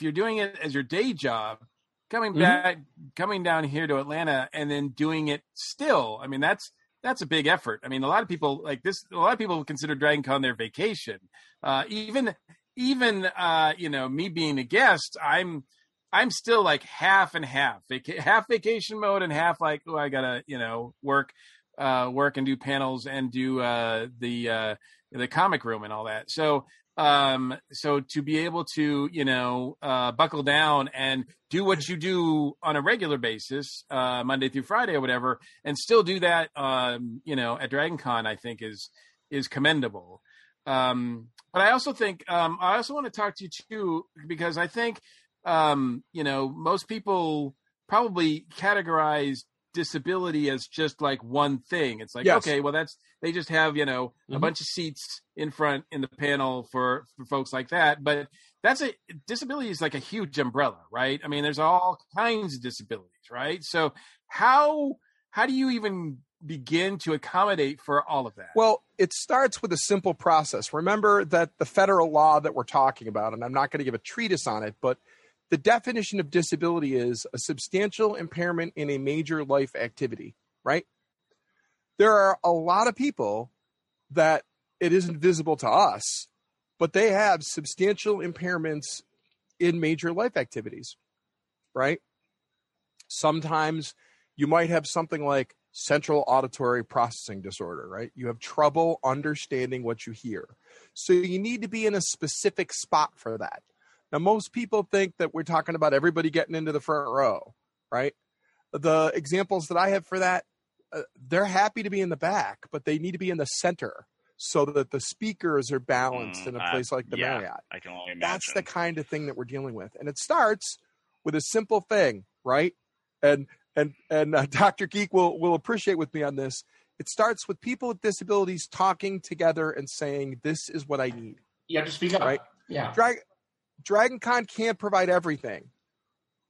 you're doing it as your day job, coming down here to Atlanta and then doing it still, I mean, that's a big effort. I mean, a lot of people consider DragonCon their vacation. Me being a guest, I'm still like half and half, half vacation mode and half like, oh, I gotta, work and do panels and do the comic room and all that. So to be able to, buckle down and do what you do on a regular basis, Monday through Friday or whatever, and still do that, at DragonCon, I think is commendable. But I also think, I also want to talk to you too, because I think, most people probably categorize disability as just like one thing. It's like, okay, well, they just have, a bunch of seats in front in the panel for folks like that. But disability is like a huge umbrella, right? I mean, there's all kinds of disabilities, right? So how do you even begin to accommodate for all of that? Well, it starts with a simple process. Remember that the federal law that we're talking about, and I'm not going to give a treatise on it, but the definition of disability is a substantial impairment in a major life activity, right? There are a lot of people that it isn't visible to us, but they have substantial impairments in major life activities, right? Sometimes you might have something like central auditory processing disorder, right? You have trouble understanding what you hear. So you need to be in a specific spot for that. Now, most people think that we're talking about everybody getting into the front row, right? The examples that I have for that, they're happy to be in the back, but they need to be in the center so that the speakers are balanced in a place like the Marriott. I can only imagine. That's the kind of thing that we're dealing with. And it starts with a simple thing, right? And Dr. Geek will appreciate with me on this. It starts with people with disabilities talking together and saying, this is what I need. You have to speak up. Right? Yeah. DragonCon can't provide everything,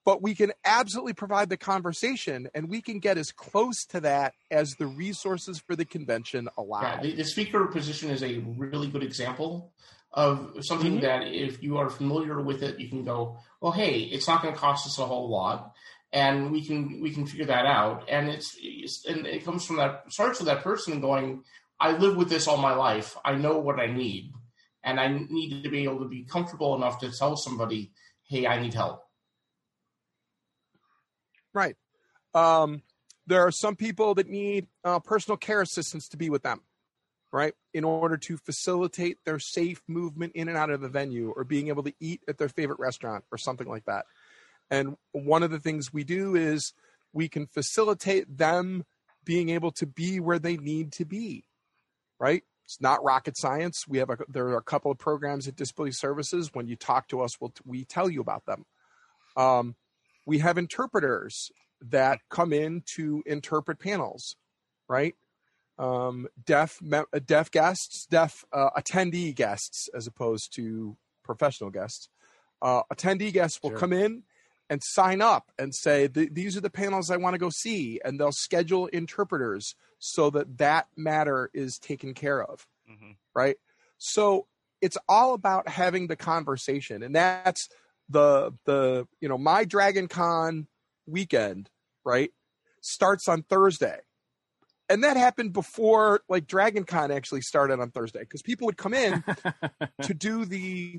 but we can absolutely provide the conversation, and we can get as close to that as the resources for the convention allow. Yeah, the speaker position is a really good example of something that if you are familiar with it, you can go, well, hey, it's not going to cost us a whole lot, and we can figure that out. And it comes from that, starts with that person going, I live with this all my life. I know what I need. And I need to be able to be comfortable enough to tell somebody, hey, I need help. Right. There are some people that need personal care assistance to be with them, right? In order to facilitate their safe movement in and out of the venue or being able to eat at their favorite restaurant or something like that. And one of the things we do is we can facilitate them being able to be where they need to be, right? It's not rocket science. There are a couple of programs at Disability Services. When you talk to us, we tell you about them. We have interpreters that come in to interpret panels, right? Attendee guests, as opposed to professional guests. Attendee guests will come in and sign up and say, these are the panels I want to go see. And they'll schedule interpreters so that matter is taken care of. Mm-hmm. Right. So it's all about having the conversation, and that's the my DragonCon weekend, right, starts on Thursday. And that happened before, like, Dragon Con actually started on Thursday, because people would come in to do the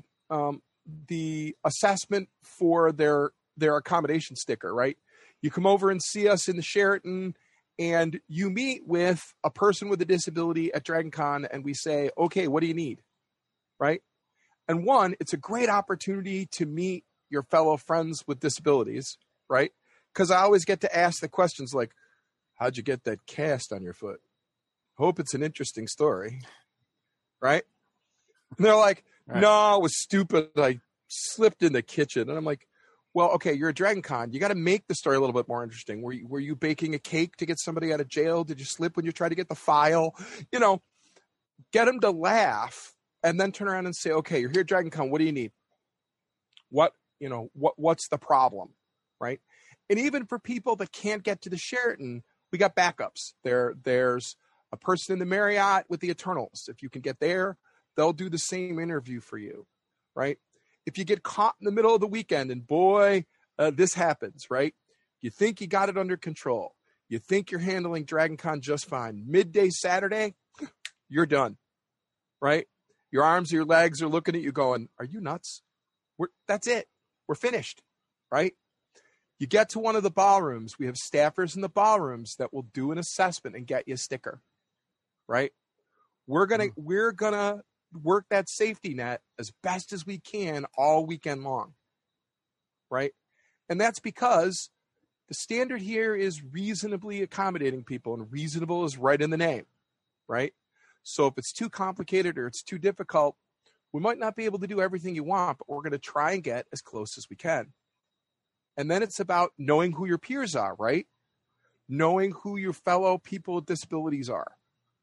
assessment for their accommodation sticker, right? You come over and see us in the Sheraton, and you meet with a person with a disability at Dragon Con, and we say, okay, what do you need, right? And one, it's a great opportunity to meet your fellow friends with disabilities, right? Because I always get to ask the questions like, how'd you get that cast on your foot? Hope it's an interesting story, right? And they're like, right. No, it was stupid. I slipped in the kitchen. And I'm like, well, okay, you're at Dragon Con. You got to make the story a little bit more interesting. Were you baking a cake to get somebody out of jail? Did you slip when you tried to get the file? You know, get them to laugh and then turn around and say, okay, you're here at Dragon Con. What do you need? What's the problem, right? And even for people that can't get to the Sheraton, we got backups. There's a person in the Marriott with the Eternals. If you can get there, they'll do the same interview for you, right? If you get caught in the middle of the weekend, and boy, this happens, right? You think you got it under control. You think you're handling Dragon Con just fine. Midday Saturday, you're done, right? Your arms, your legs are looking at you going, are you nuts? That's it. We're finished, right? You get to one of the ballrooms. We have staffers in the ballrooms that will do an assessment and get you a sticker, right? We're gonna work that safety net as best as we can all weekend long, right? And that's because the standard here is reasonably accommodating people, and reasonable is right in the name, right? So if it's too complicated or it's too difficult, we might not be able to do everything you want, but we're going to try and get as close as we can. And then it's about knowing who your peers are, right? Knowing who your fellow people with disabilities are,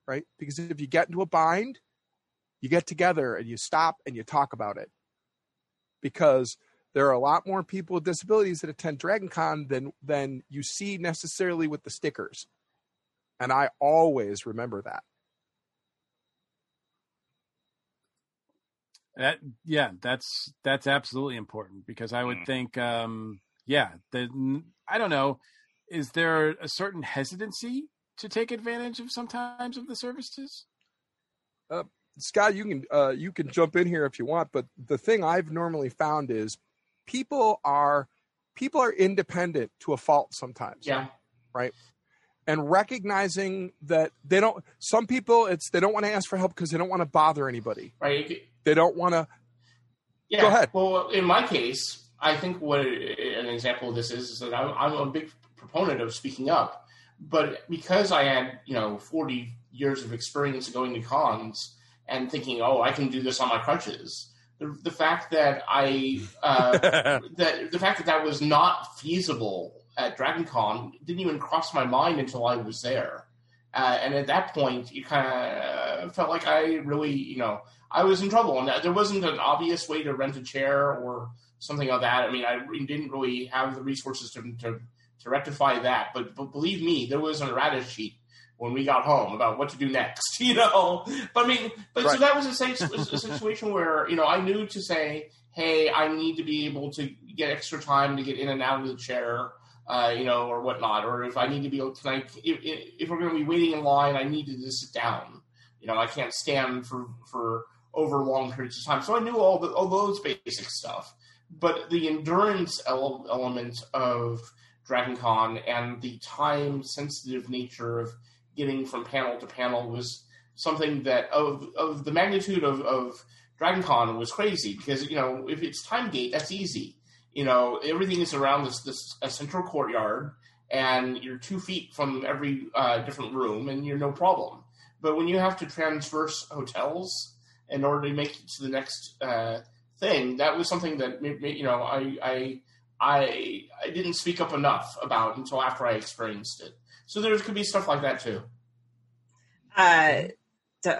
right? Because if you get into a bind, you get together and you stop and you talk about it, because there are a lot more people with disabilities that attend Dragon Con than you see necessarily with the stickers. And I always remember that. That's absolutely important, because I would think, I don't know, is there a certain hesitancy to take advantage of sometimes of the services? Scott, you can jump in here if you want, but the thing I've normally found is people are independent to a fault sometimes. Yeah. Right. And recognizing that they don't want to ask for help because they don't want to bother anybody. Right. They don't want to. Yeah. Go ahead. Well, in my case, I think an example of this is that I'm a big proponent of speaking up, but because I had, 40 years of experience going to cons and thinking, oh, I can do this on my crutches. The fact that that was not feasible at Dragon Con didn't even cross my mind until I was there. And at that point, you kind of felt like I really, I was in trouble. And there wasn't an obvious way to rent a chair or something like that. I mean, I didn't really have the resources to rectify that. But believe me, there was an errata sheet when we got home about what to do next, But I mean, So that was a situation where, I knew to say, hey, I need to be able to get extra time to get in and out of the chair, or whatnot, or if I need to be able tonight, if we're going to be waiting in line, I need to just sit down. I can't stand for over long periods of time. So I knew all those basic stuff, but the endurance element of Dragon Con and the time sensitive nature of getting from panel to panel was something that of the magnitude of Dragon Con was crazy, because, if it's TimeGate, that's easy. Everything is around this central courtyard, and you're 2 feet from every different room, and you're no problem. But when you have to transverse hotels in order to make it to the next thing, that was something that I didn't speak up enough about until after I experienced it. So there could be stuff like that too. This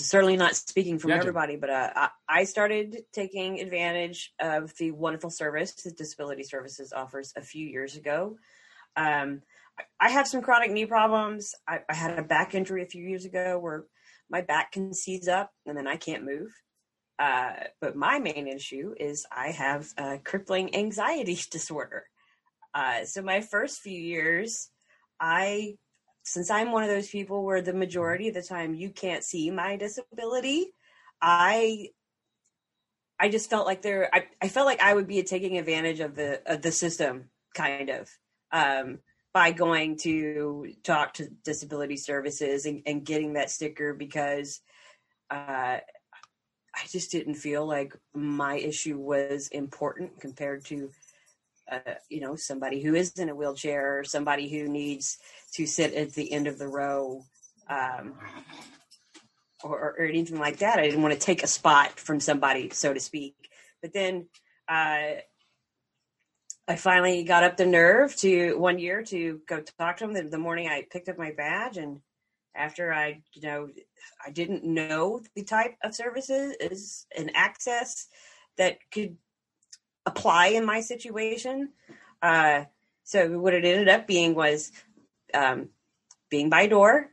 is certainly not speaking from everybody, but I started taking advantage of the wonderful service that Disability Services offers a few years ago. I have some chronic knee problems. I had a back injury a few years ago where my back can seize up and then I can't move. But my main issue is I have a crippling anxiety disorder. So my first few years, I since I'm one of those people where the majority of the time you can't see my disability, I just felt like I felt like I would be taking advantage of the system, kind of, by going to talk to Disability Services and getting that sticker, because I just didn't feel like my issue was important compared to, somebody who is in a wheelchair or somebody who needs to sit at the end of the row, or anything like that. I didn't want to take a spot from somebody, so to speak. But then I finally got up the nerve to one year to go talk to them. The morning I picked up my badge, and after I didn't know the type of services and access that could apply in my situation. So what it ended up being was being by door,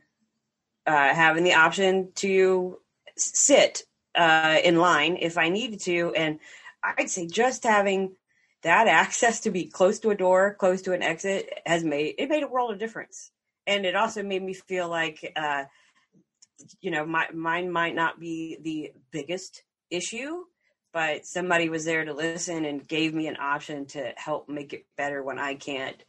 having the option to sit in line if I needed to. And I'd say just having that access to be close to a door, close to an exit, made a world of difference. And it also made me feel like, mine might not be the biggest issue, but somebody was there to listen and gave me an option to help make it better when I can't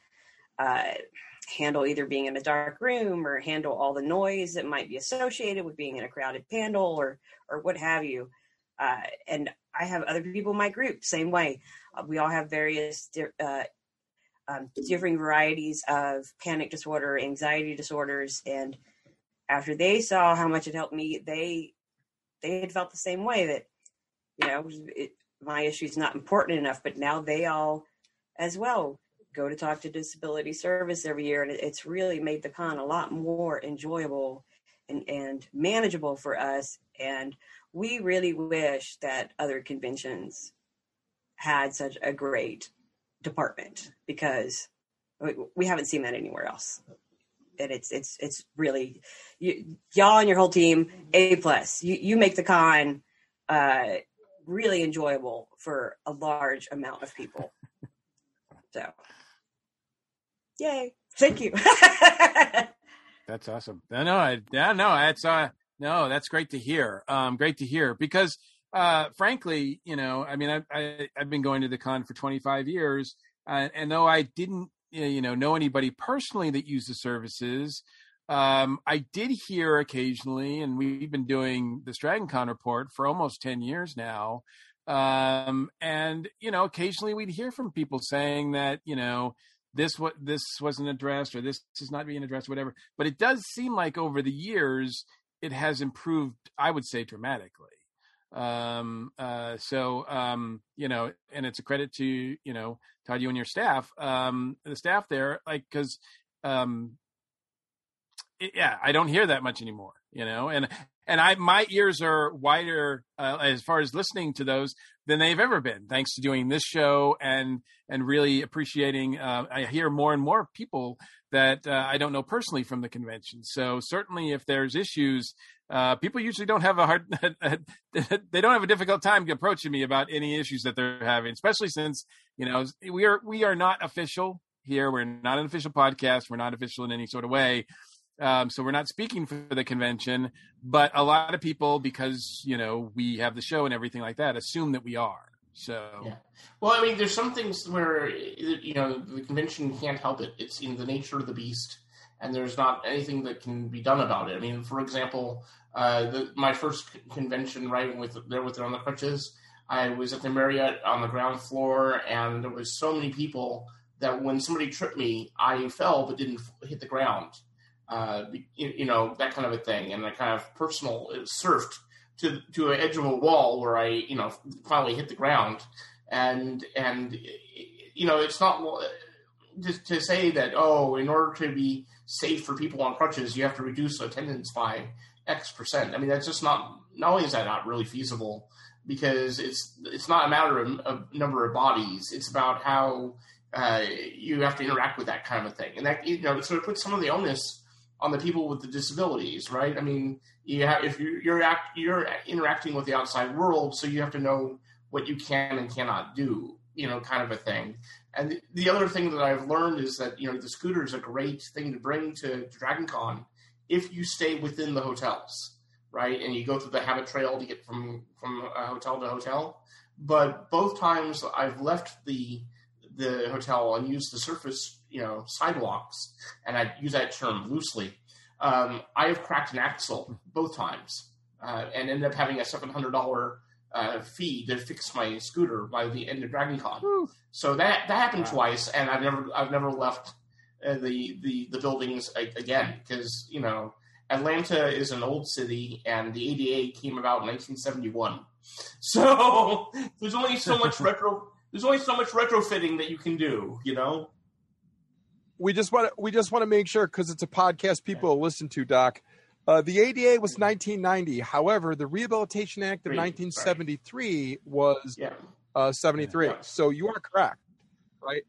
handle either being in a dark room or handle all the noise that might be associated with being in a crowded panel or what have you. And I have other people in my group, same way. We all have various differing varieties of panic disorder, anxiety disorders. And after they saw how much it helped me, they had felt the same way, that, my issue is not important enough. But now they all as well go to talk to Disability Service every year. And it's really made the con a lot more enjoyable and manageable for us. And we really wish that other conventions had such a great department, because we haven't seen that anywhere else. And it's really, y'all and your whole team, A+. You make the con really enjoyable for a large amount of people. So, yay! Thank you. That's awesome. That's great to hear. Great to hear, because frankly, I've been going to the con for 25 years, and though I didn't, know anybody personally that used the services, I did hear occasionally, and we've been doing this Dragon Con report for almost 10 years now. Occasionally we'd hear from people saying that, this wasn't addressed, or this is not being addressed, whatever. But it does seem like over the years, it has improved, I would say, dramatically. And it's a credit to, Todd, you and your staff, the staff there, I don't hear that much anymore, and my ears are wider as far as listening to those than they've ever been, thanks to doing this show and really appreciating. I hear more and more people that I don't know personally from the convention. So certainly, if there's issues, people usually don't have they don't have a difficult time approaching me about any issues that they're having, especially since we are not official here. We're not an official podcast. We're not official in any sort of way. So we're not speaking for the convention, but a lot of people, because, we have the show and everything like that, assume that we are. So, yeah. Well, I mean, there's some things where, the convention can't help it. It's in the nature of the beast, and there's not anything that can be done about it. I mean, for example, my first convention riding with it on the crutches, I was at the Marriott on the ground floor, and there was so many people that when somebody tripped me, I fell, but didn't hit the ground. That kind of a thing, and that kind of personal, it surfed to an edge of a wall where I, finally hit the ground, and it's not to say that, in order to be safe for people on crutches, you have to reduce attendance by X%. I mean, that's just not only is that not really feasible, because it's not a matter of number of bodies, it's about how you have to interact with that kind of a thing, and that, sort of puts some of the onus on the people with the disabilities, right? I mean, you're interacting with the outside world, so you have to know what you can and cannot do. you know, kind of a thing. And the other thing that I've learned is that, you know, the scooter is a great thing to bring to Dragon Con if you stay within the hotels, right? And you go through the habit trail to get from hotel to hotel. But both times I've left the hotel and used the surface, you know, sidewalks, and I use that term loosely, I have cracked an axle both times and ended up having a $700 fee to fix my scooter by the end of DragonCon. Woo. So that happened twice, and I've never left the buildings again, because, you know, Atlanta is an old city, and the ADA came about in 1971. So there's only so much retrofitting that you can do, you know. We just want to make sure, because it's a podcast people will listen to, Doc. The ADA was 1990. However, the Rehabilitation Act of 1973 was 73. Yeah. So you are correct, right?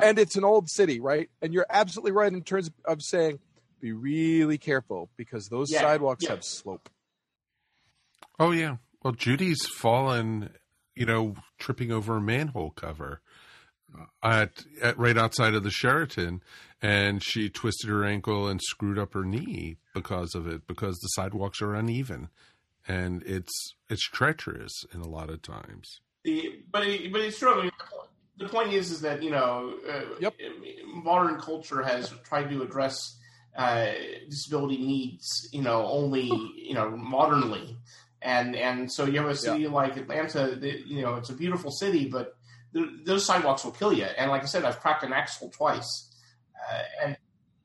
And it's an old city, right? And you're absolutely right in terms of saying be really careful, because those sidewalks have slope. Oh, yeah. Well, Judy's fallen, you know, tripping over a manhole cover at right outside of the Sheraton, and she twisted her ankle and screwed up her knee because of it, because the sidewalks are uneven, and it's treacherous in a lot of times. But it's true. I mean, the point is that, you know, modern culture has tried to address disability needs, you know, only, you know, modernly, and so you have a city like Atlanta, you know, it's a beautiful city, but those sidewalks will kill you. And like I said, I've cracked an axle twice.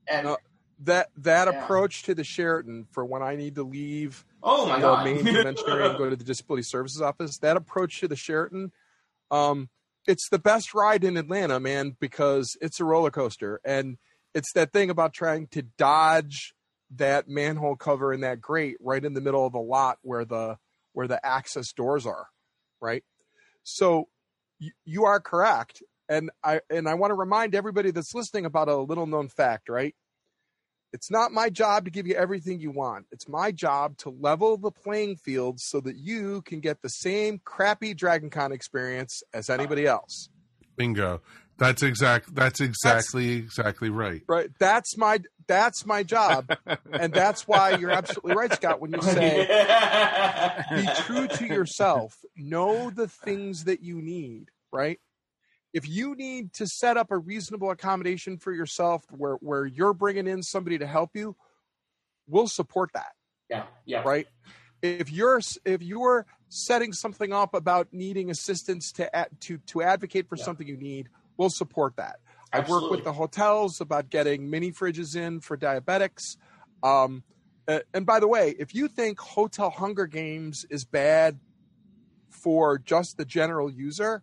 That approach to the Sheraton for when I need to leave main convention area and go to the Disability Services office, that approach to the Sheraton, it's the best ride in Atlanta, man, because it's a roller coaster. And it's that thing about trying to dodge that manhole cover and that grate right in the middle of the lot where the access doors are, right? So you are correct. And I want to remind everybody that's listening about a little known fact, right? It's not my job to give you everything you want. It's my job to level the playing field so that you can get the same crappy DragonCon experience as anybody else. Bingo. That's exactly right. Right. That's my job. And that's why you're absolutely right, Scott, when you say be true to yourself. Know the things that you need, right? If you need to set up a reasonable accommodation for yourself where you're bringing in somebody to help you, we'll support that. Yeah. Yeah. Right? If you're setting something up about needing assistance to advocate for something you need, we'll support that. Absolutely. I work with the hotels about getting mini fridges in for diabetics. And by the way, if you think Hotel Hunger Games is bad for just the general user,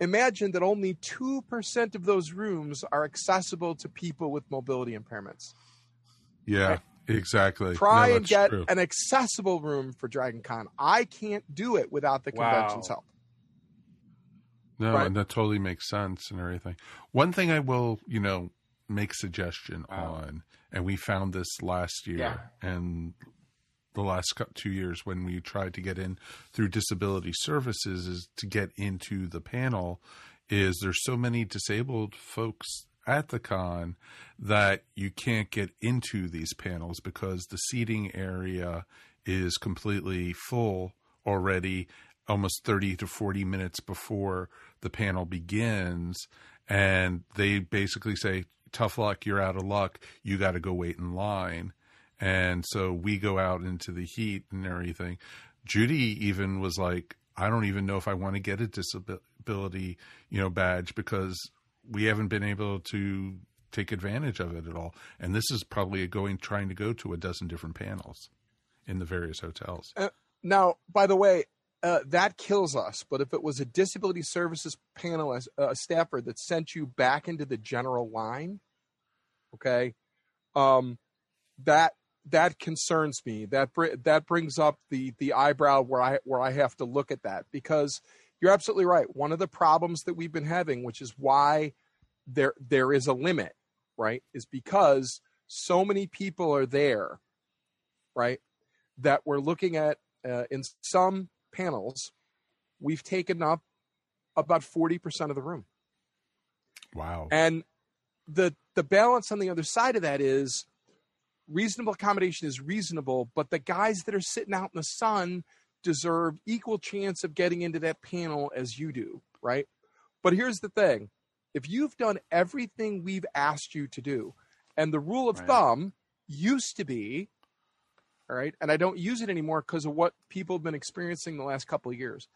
imagine that only 2% of those rooms are accessible to people with mobility impairments. Yeah, right? Exactly. Try and get an accessible room for DragonCon. I can't do it without the convention's help. No, right. And that totally makes sense and everything. One thing I will, you know, make suggestion on, and we found this last year and the last 2 years when we tried to get in through Disability Services is to get into the panel, is there's so many disabled folks at the con that you can't get into these panels because the seating area is completely full already almost 30 to 40 minutes before the panel begins. And they basically say, tough luck, you're out of luck. You got to go wait in line. And so we go out into the heat and everything. Judy even was like, I don't even know if I want to get a disability, you know, badge, because we haven't been able to take advantage of it at all. And this is probably trying to go to a dozen different panels in the various hotels. Now, by the way, that kills us. But if it was a Disability Services panelist, a staffer that sent you back into the general line, okay, that concerns me. That brings up the eyebrow where I have to look at that, because you're absolutely right. One of the problems that we've been having, which is why there is a limit, right, is because so many people are there, right, that we're looking at in some panels, we've taken up about 40% of the room. Wow. And the balance on the other side of that is reasonable accommodation is reasonable, but the guys that are sitting out in the sun deserve equal chance of getting into that panel as you do, right? But here's the thing. If you've done everything we've asked you to do, and the rule of thumb used to be, all right, and I don't use it anymore because of what people have been experiencing the last couple of years,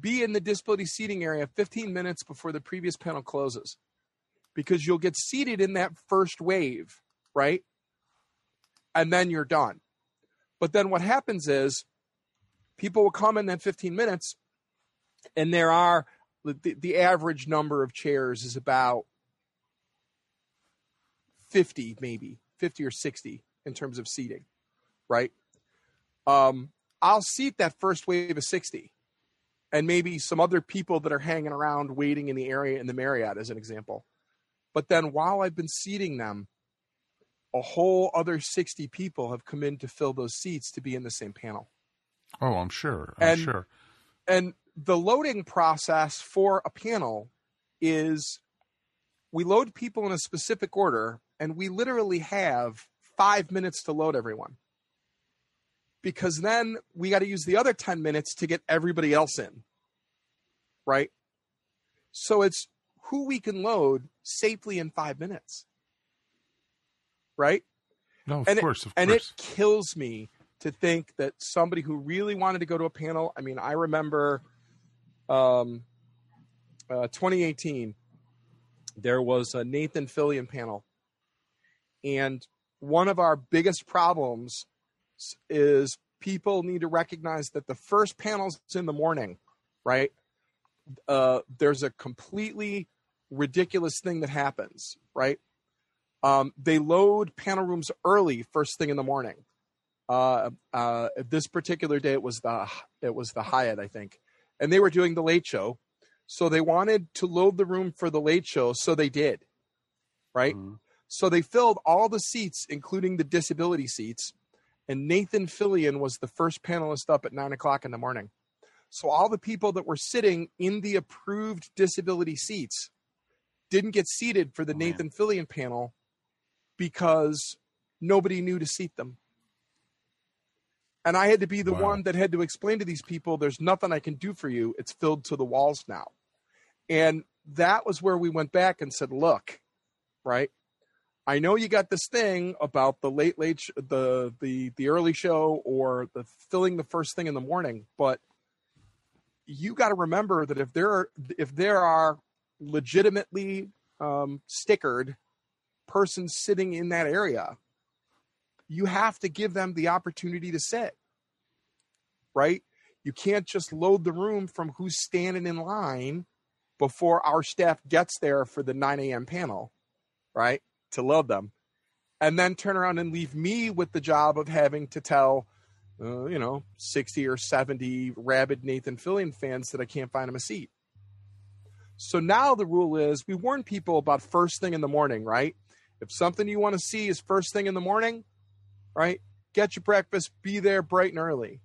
be in the disability seating area 15 minutes before the previous panel closes, because you'll get seated in that first wave, right? And then you're done. But then what happens is people will come in that 15 minutes, and there are the average number of chairs is about 50, maybe 50 or 60 in terms of seating, right? I'll seat that first wave of 60 and maybe some other people that are hanging around waiting in the area in the Marriott as an example. But then while I've been seating them, a whole other 60 people have come in to fill those seats to be in the same panel. Oh, I'm sure. I'm sure. And the loading process for a panel is we load people in a specific order, and we literally have 5 minutes to load everyone, because then we got to use the other 10 minutes to get everybody else in, right? So it's who we can load safely in 5 minutes, right? No, of course. And it kills me to think that somebody who really wanted to go to a panel, I mean, I remember 2018, there was a Nathan Fillion panel. And one of our biggest problems is people need to recognize that the first panel's in the morning, right? There's a completely ridiculous thing that happens, right? They load panel rooms early first thing in the morning. This particular day, it was the Hyatt, I think. And they were doing the late show. So they wanted to load the room for the late show. So they did, right? Mm-hmm. So they filled all the seats, including the disability seats. And Nathan Fillion was the first panelist up at 9 o'clock in the morning. So all the people that were sitting in the approved disability seats didn't get seated for the Nathan Fillion panel because nobody knew to seat them. And I had to be the one that had to explain to these people, there's nothing I can do for you. It's filled to the walls now. And that was where we went back and said, look, right? I know you got this thing about the late, the early show or the filling the first thing in the morning, but you got to remember that if there are legitimately stickered persons sitting in that area, you have to give them the opportunity to sit, right? You can't just load the room from who's standing in line before our staff gets there for the 9 a.m. panel, right, to load them, and then turn around and leave me with the job of having to tell, 60 or 70 rabid Nathan Fillion fans that I can't find them a seat. So now the rule is we warn people about first thing in the morning, right? If something you want to see is first thing in the morning, right? Get your breakfast, be there bright and early.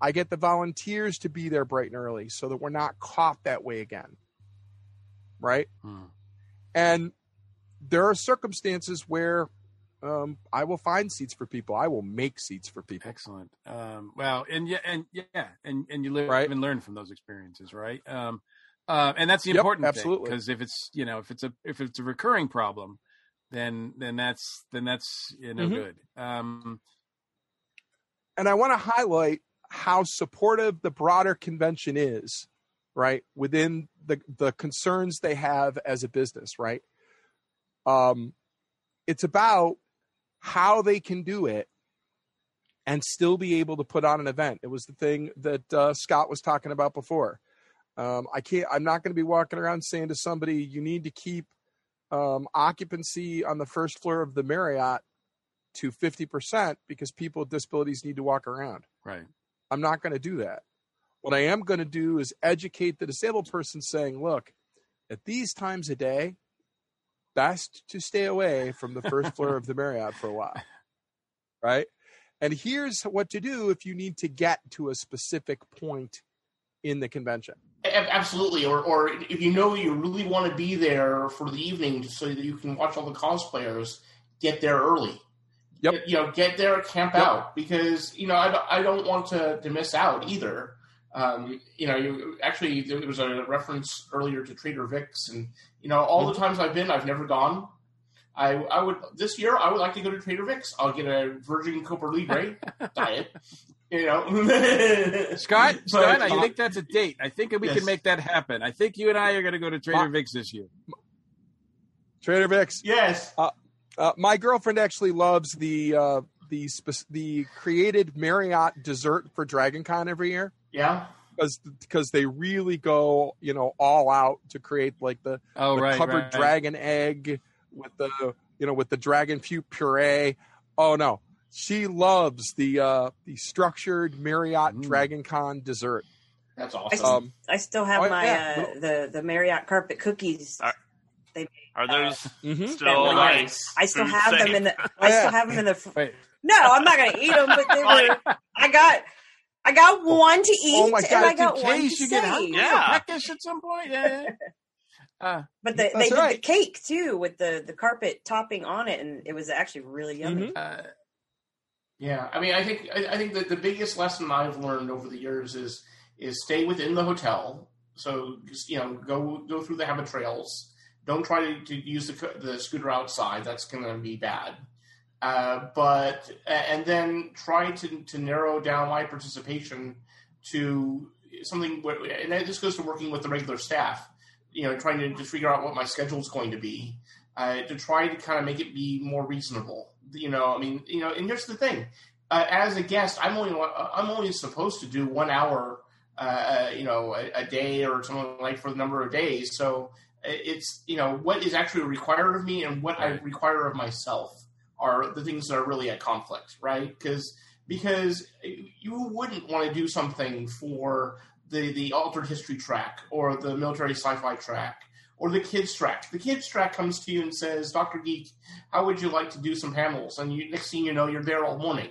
I get the volunteers to be there bright and early so that we're not caught that way again, right? Hmm. And there are circumstances where I will find seats for people. I will make seats for people. Excellent. And you live and learn from those experiences, right? And that's the important thing, because if it's a recurring problem, then that's mm-hmm. good. And I want to highlight how supportive the broader convention is, right? Within the concerns they have as a business, right? It's about how they can do it and still be able to put on an event. It was the thing that Scott was talking about before. I'm not going to be walking around saying to somebody, you need to keep occupancy on the first floor of the Marriott to 50% because people with disabilities need to walk around. Right. I'm not going to do that. What I am going to do is educate the disabled person saying, look, at these times a day, best to stay away from the first floor of the Marriott for a while. Right. And here's what to do if you need to get to a specific point in the convention. Absolutely. Or if you know you really want to be there for the evening just so that you can watch all the cosplayers, get there early. Yep. Get there, camp out, because, I don't want to miss out either. There was a reference earlier to Trader Vic's, and, all the times I've been, I've never gone. This year I would like to go to Trader Vic's. I'll get a Virgin Copper Libre diet, Scott, I think that's a date. I think we can make that happen. I think you and I are going to go to Trader Vic's this year. Trader Vic's. Yes. My girlfriend actually loves the created Marriott dessert for Dragon Con every year. Yeah. Because they really go, all out to create like the covered dragon egg with the dragon puree. Oh no. She loves the structured Marriott Dragon Con dessert. That's awesome. I still have the Marriott carpet cookies. Are those still nice? I still have them in the. I still have them in the. Wait. No, I'm not going to eat them. But they were. I got one to eat. Oh my God! And I got one to save. Peckish at some point. Yeah. But they did the cake too with the carpet topping on it, and it was actually really yummy. I think that the biggest lesson I've learned over the years is stay within the hotel. So go through the habit trails. Don't try to use the scooter outside. That's going to be bad. And then try to narrow down my participation to something. And this goes to working with the regular staff, trying to figure out what my schedule is going to be, to try to kind of make it be more reasonable. And here's the thing. As a guest, I'm only supposed to do 1 hour, a day or something like for the number of days. So, it's, what is actually required of me and what I require of myself are the things that are really at conflict, right? Because you wouldn't want to do something for the altered history track or the military sci-fi track or the kids track. The kids track comes to you and says, Dr. Geek, how would you like to do some panels? And next thing you know, you're there all morning,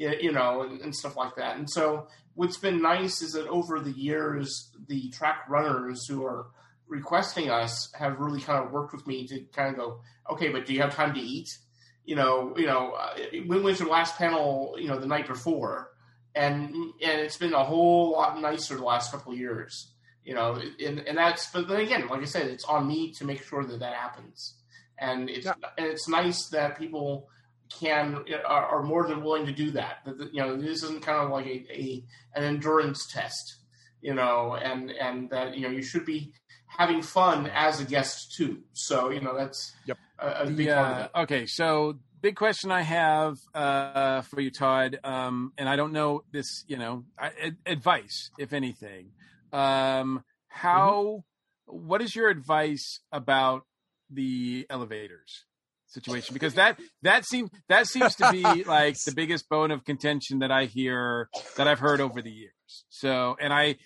and stuff like that. And so what's been nice is that over the years, the track runners who are requesting us have really kind of worked with me to kind of go, okay, but do you have time to eat? When was your last panel, the night before? And it's been a whole lot nicer the last couple of years, and that's, but then again, like I said, it's on me to make sure that happens. And it's nice that people are more than willing to do that. This isn't kind of like an endurance test, and that, you should be having fun as a guest too. So, that's a big part of it. Okay. So big question I have for you, Todd. And I don't know this, advice, if anything, what is your advice about the elevators situation? Because that seems to be like the biggest bone of contention that I've heard over the years. So, and I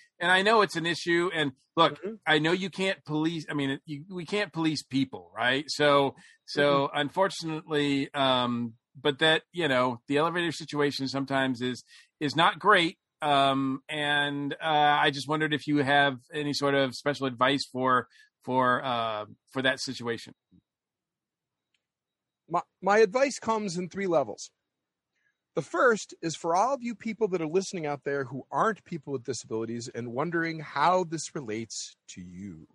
know it's an issue, and look, I know you can't police, we can't police people, right? So unfortunately, but that, the elevator situation sometimes is not great. I just wondered if you have any sort of special advice for that situation. My advice comes in three levels. The first is for all of you people that are listening out there who aren't people with disabilities and wondering how this relates to you.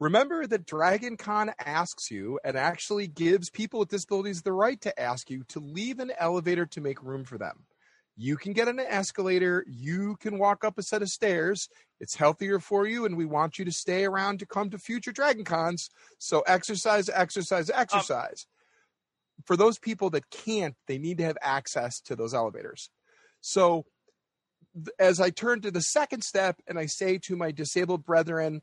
Remember that Dragon Con asks you and actually gives people with disabilities the right to ask you to leave an elevator to make room for them. You can get an escalator. You can walk up a set of stairs. It's healthier for you, and we want you to stay around to come to future Dragon Cons. So exercise. For those people that can't, they need to have access to those elevators. So as I turn to the second step and I say to my disabled brethren,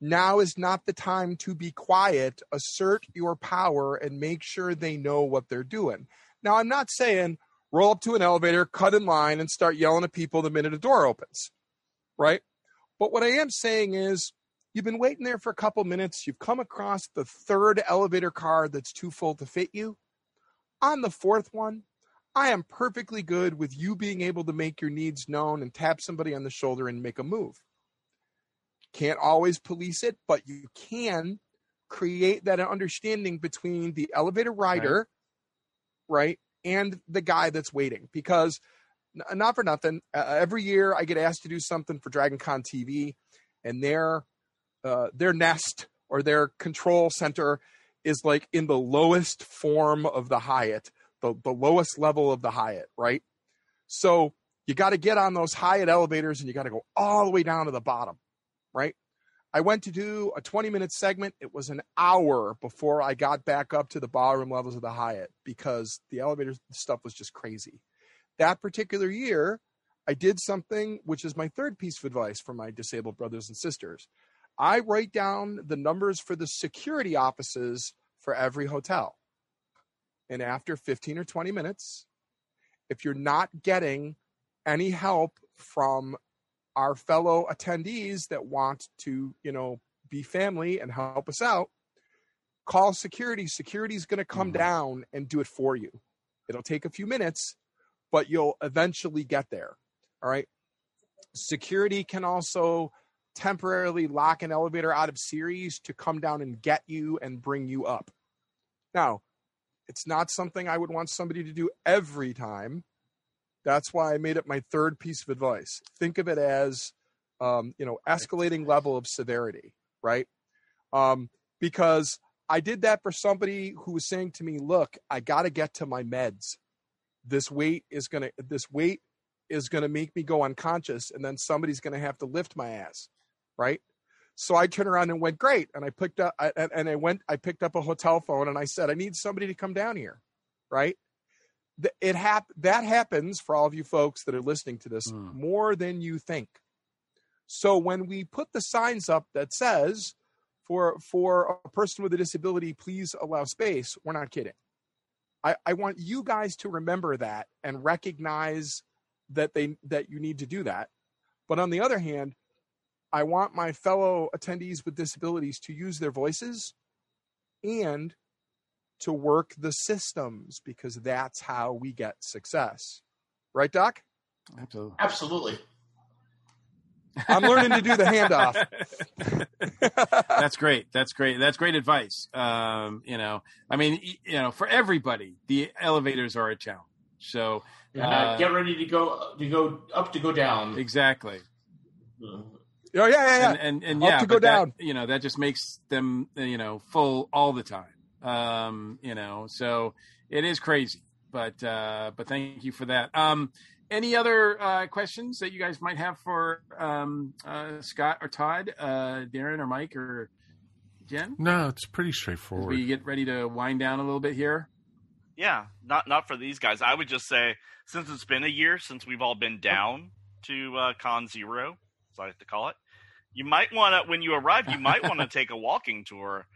now is not the time to be quiet. Assert your power and make sure they know what they're doing. Now, I'm not saying roll up to an elevator, cut in line, and start yelling at people the minute a door opens, right? But what I am saying is you've been waiting there for a couple minutes. You've come across the third elevator car that's too full to fit you. On the fourth one, I am perfectly good with you being able to make your needs known and tap somebody on the shoulder and make a move. Can't always police it, but you can create that understanding between the elevator rider, right, and the guy that's waiting. Because not for nothing, every year I get asked to do something for Dragon Con TV, and their nest or their control center is like in the lowest form of the Hyatt, the lowest level of the Hyatt, right? So you got to get on those Hyatt elevators and you got to go all the way down to the bottom, right? I went to do a 20-minute segment. It was an hour before I got back up to the ballroom levels of the Hyatt because the elevator stuff was just crazy. That particular year, I did something, which is my third piece of advice for my disabled brothers and sisters. I write down the numbers for the security offices for every hotel. And after 15 or 20 minutes, if you're not getting any help from our fellow attendees that want to, you know, be family and help us out, call security. Security's going to come down and do it for you. It'll take a few minutes, but you'll eventually get there. All right. Security can also temporarily lock an elevator out of series to come down and get you and bring you up. Now, it's not something I would want somebody to do every time. That's why I made it my third piece of advice. Think of it as, escalating level of severity, right? Because I did that for somebody who was saying to me, look, I got to get to my meds. This weight is going to make me go unconscious, and then somebody's going to have to lift my ass, right? So I turned around and went, great. And I picked up a hotel phone and I said, I need somebody to come down here, right? That happens for all of you folks that are listening to this more than you think. So when we put the signs up that says for a person with a disability, please allow space, we're not kidding. I want you guys to remember that and recognize that you need to do that. But on the other hand, I want my fellow attendees with disabilities to use their voices and to work the systems, because that's how we get success. Right, Doc? Absolutely. I'm learning to do the handoff. That's great. That's great advice. For everybody, the elevators are a challenge. So get ready to go up to go down. Exactly. Oh yeah. And to go down. That just makes them full all the time. So it is crazy. But thank you for that. Any other questions that you guys might have for Scott or Todd, Darren or Mike or Jen? No, it's pretty straightforward. As we get ready to wind down a little bit here. Yeah, not for these guys. I would just say, since it's been a year since we've all been down to Con Zero, as I like to call it, you might want to, when you arrive, take a walking tour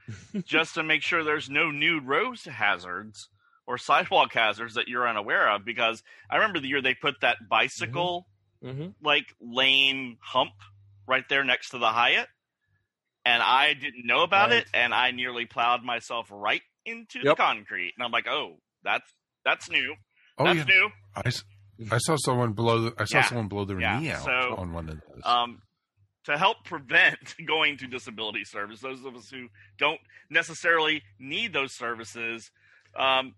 just to make sure there's no new road hazards or sidewalk hazards that you're unaware of. Because I remember the year they put that bicycle lane hump right there next to the Hyatt, and I didn't know about it, and I nearly plowed myself right into the concrete. And I'm like, oh. That's new. Oh, that's new. I saw someone blow their knee out on one of those. To help prevent going to disability service, those of us who don't necessarily need those services, watch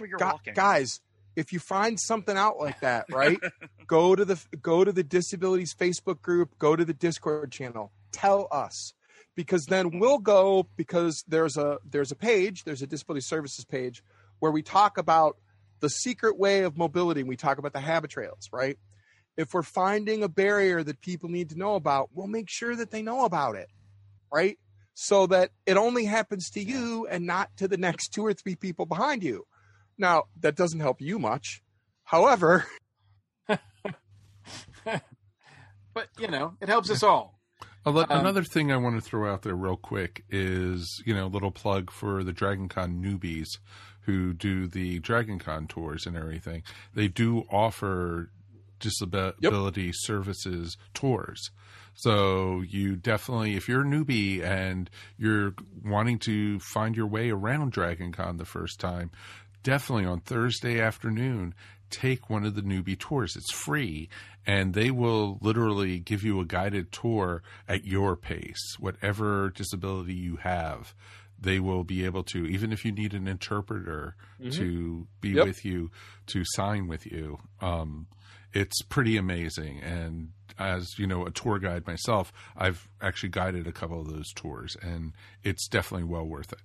where you're walking. Guys, if you find something out like that, right, go to the disabilities Facebook group, go to the Discord channel, tell us. Because then we'll go, because there's a page, there's a disability services page, where we talk about the secret way of mobility and we talk about the habit trails, right? If we're finding a barrier that people need to know about, we'll make sure that they know about it, right? So that it only happens to you and not to the next 2 or 3 people behind you. Now, that doesn't help you much. However. But, it helps us all. Another thing I want to throw out there real quick is, a little plug for the Dragon Con newbies who do the Dragon Con tours and everything. They do offer disability services tours. So you definitely, if you're a newbie and you're wanting to find your way around Dragon Con the first time, definitely on Thursday afternoon, take one of the newbie tours. It's free, and they will literally give you a guided tour at your pace. Whatever disability you have, they will be able to, even if you need an interpreter to be with you, to sign with you. It's pretty amazing. And as, you know, a tour guide myself, I've actually guided a couple of those tours, and it's definitely well worth it.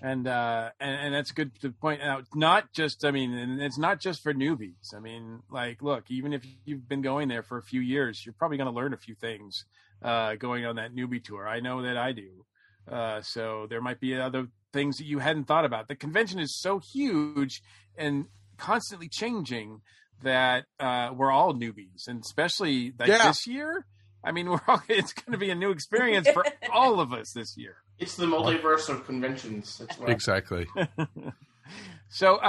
And that's good to point out. Not just, I mean, and it's not just for newbies. I mean, like, look, even if you've been going there for a few years, you're probably going to learn a few things going on that newbie tour. I know that I do. So there might be other things that you hadn't thought about. The convention is so huge and constantly changing that we're all newbies, and especially like this year. I mean, it's going to be a new experience for all of us this year. It's the multiverse of conventions. That's right. Exactly. So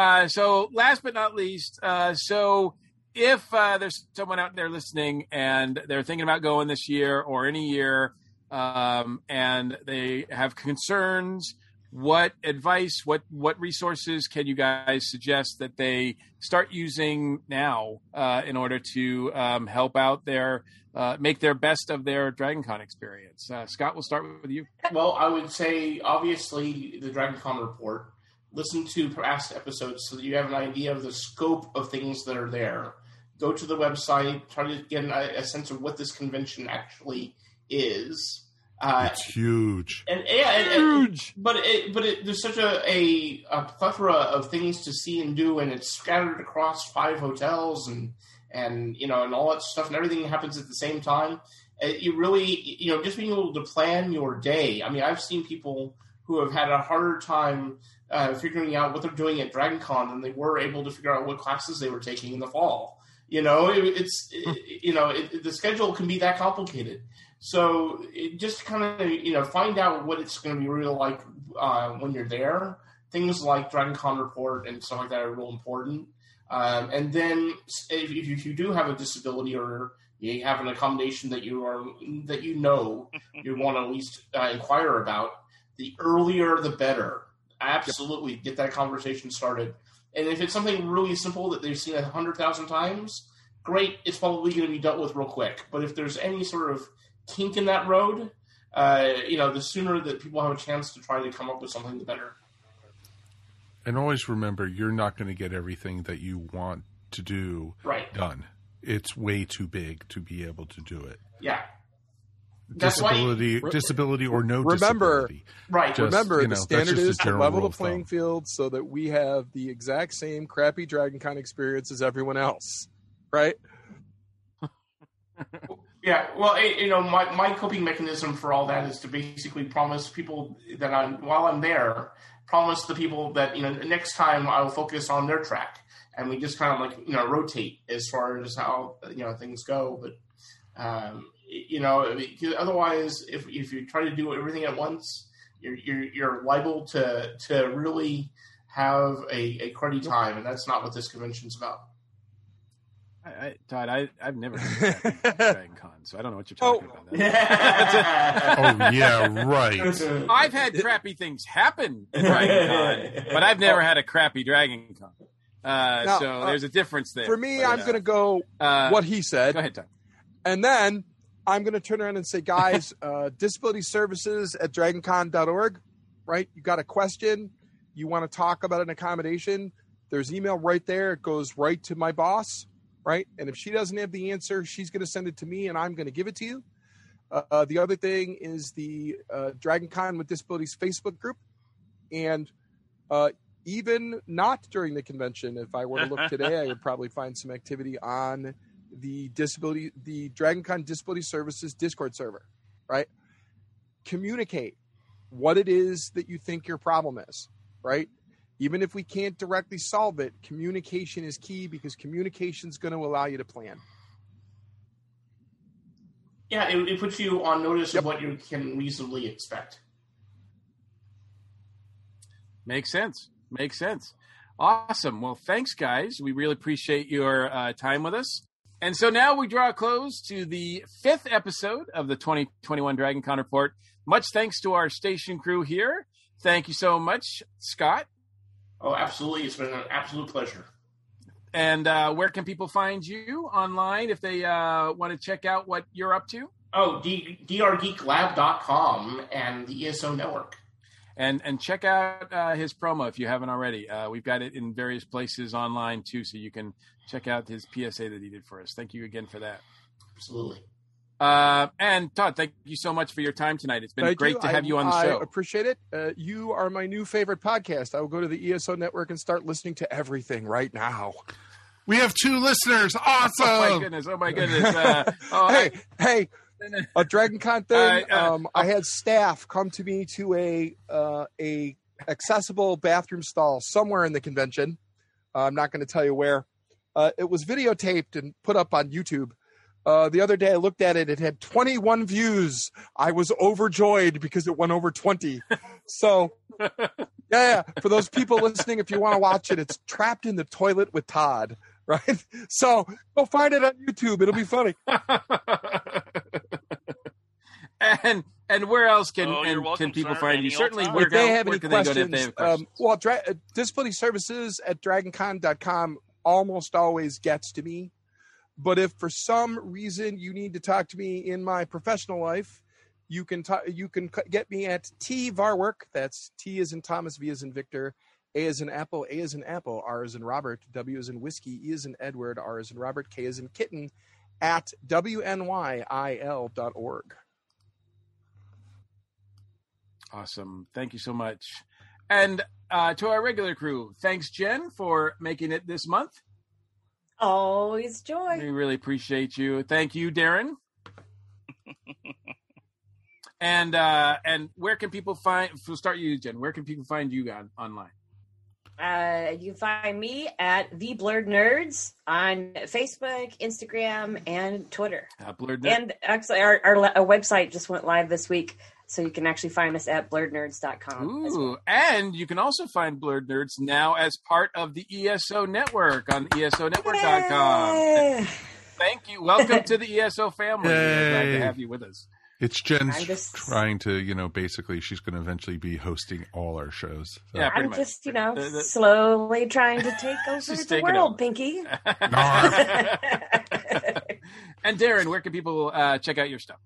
last but not least, so if there's someone out there listening and they're thinking about going this year or any year, and they have concerns, what advice, what resources can you guys suggest that they start using now in order to help out their, make their best of their DragonCon experience? Scott, we'll start with you. Well, I would say, obviously, the DragonCon report. Listen to past episodes so that you have an idea of the scope of things that are there. Go to the website, try to get a sense of what this convention actually is. It's huge. Huge. But there's such a plethora of things to see and do, and it's scattered across 5 hotels and you know, and all that stuff, and everything happens at the same time. You really, you know, just being able to plan your day. I mean, I've seen people who have had a harder time figuring out what they're doing at DragonCon than they were able to figure out what classes they were taking in the fall. You know, the schedule can be that complicated. So just kind of, you know, find out what it's going to be real like when you're there. Things like DragonCon report and stuff like that are real important. And then if you do have a disability or you have an accommodation that you know you want to at least inquire about, the earlier the better. Absolutely, get that conversation started. And if it's something really simple that they've seen 100,000 times, great, it's probably going to be dealt with real quick. But if there's any sort of kink in that road, you know, the sooner that people have a chance to try to come up with something, the better. And always remember, you're not going to get everything that you want to do done. It's way too big to be able to do it. Yeah. Disability or no disability. Right. Just, remember, the standard is to level the playing field so that we have the exact same crappy DragonCon experience as everyone else. Right? Yeah, well, my coping mechanism for all that is to basically promise people that while I'm there, promise the people that, you know, next time I'll focus on their track. And we just kind of like, you know, rotate as far as how, you know, things go. But, you know, otherwise, if you try to do everything at once, you're liable to really have a cruddy time. And that's not what this convention's about. Todd, I've never heard of that DragonCon, so I don't know what you're talking about. Oh, yeah, right. I've had crappy things happen at DragonCon, but I've never had a crappy DragonCon. So there's a difference there. For me, I'm going to go what he said. Go ahead, Todd. And then I'm going to turn around and say, guys, Disability Services at DragonCon.org, right? You got a question. You want to talk about an accommodation. There's email right there. It goes right to my boss. Right. And if she doesn't have the answer, she's going to send it to me and I'm going to give it to you. The other thing is the DragonCon with Disabilities Facebook group. And even not during the convention, if I were to look today, I would probably find some activity on the DragonCon Disability Services Discord server. Right. Communicate what it is that you think your problem is. Right. Even if we can't directly solve it, communication is key because communication is going to allow you to plan. Yeah, it puts you on notice of what you can reasonably expect. Makes sense. Awesome. Well, thanks, guys. We really appreciate your time with us. And so now we draw a close to the 5th episode of the 2021 DragonCon Report. Much thanks to our station crew here. Thank you so much, Scott. Oh, absolutely. It's been an absolute pleasure. And where can people find you online if they want to check out what you're up to? Oh, drgeeklab.com and the ESO Network. And check out his promo if you haven't already. We've got it in various places online, too, so you can check out his PSA that he did for us. Thank you again for that. Absolutely. And Todd, thank you so much for your time tonight. It's been great to have you on the show. I appreciate it. You are my new favorite podcast. I will go to the ESO Network and start listening to everything right now. We have 2 listeners. Awesome. Oh, my goodness. Hey. A DragonCon thing. I had staff come to me to a accessible bathroom stall somewhere in the convention. I'm not going to tell you where. It was videotaped and put up on YouTube. The other day I looked at it. It had 21 views. I was overjoyed because it went over 20. So, yeah. For those people listening, if you want to watch it, it's Trapped in the Toilet with Todd. Right? So go find it on YouTube. It'll be funny. And where else can people find you? Certainly, if they have any questions. Well, Disability Services at DragonCon.com almost always gets to me. But if for some reason you need to talk to me in my professional life, you can get me at tvarwerk. That's T as in Thomas, V as in Victor, A as in Apple, R as in Robert, W as in Whiskey, E as in Edward, R as in Robert, K as in Kitten, at wnyil.org. Awesome. Thank you so much. And to our regular crew, thanks, Jen, for making it this month. Always joy. We really appreciate you. Thank you, Darren. And where can people find? We'll start you, Jen. Where can people find you online? You can find me at the Blurred Nerds on Facebook, Instagram, and Twitter. Blurred Nerds. And actually, our website just went live this week, so you can actually find us at blurrednerds.com. Ooh, and you can also find Blurred Nerds now as part of the ESO Network on esonetwork.com. Yay! Thank you. Welcome to the ESO family. We're glad to have you with us. It's Jen's trying to, basically she's going to eventually be hosting all our shows. So. Yeah, I'm just, slowly trying to take over the world, Pinky. And Darren, where can people check out your stuff?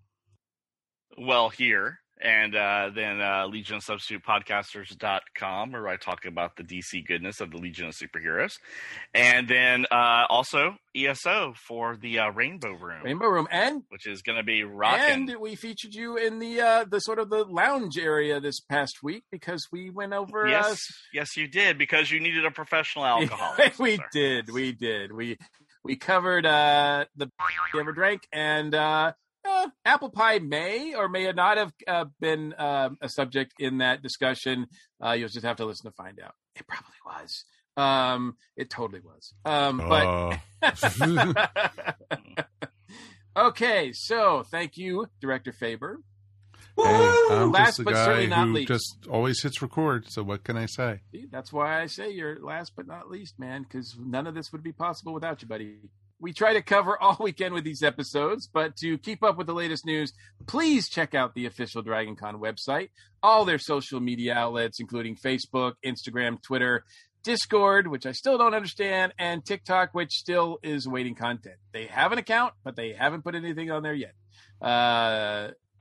Well, here. And then Legion of Substitute Podcasters.com, where I talk about the DC goodness of the Legion of Superheroes. And then also ESO for the Rainbow Room. Rainbow Room. And which is going to be rocking. And we featured you in the sort of the lounge area this past week because we went over. Yes, you did, because you needed a professional alcoholic. We did. We covered the you ever drank and apple pie may or may not have been a subject in that discussion. You'll just have to listen to find out. It probably was. It totally was. But okay, so thank you, Director Faber. Hey, I'm last just the but guy certainly not who least. Just always hits record. So what can I say? See, that's why I say you're last but not least, man, because none of this would be possible without you, buddy. We try to cover all we can with these episodes, but to keep up with the latest news, please check out the official DragonCon website, all their social media outlets, including Facebook, Instagram, Twitter, Discord, which I still don't understand, and TikTok, which still is awaiting content. They have an account, but they haven't put anything on there yet.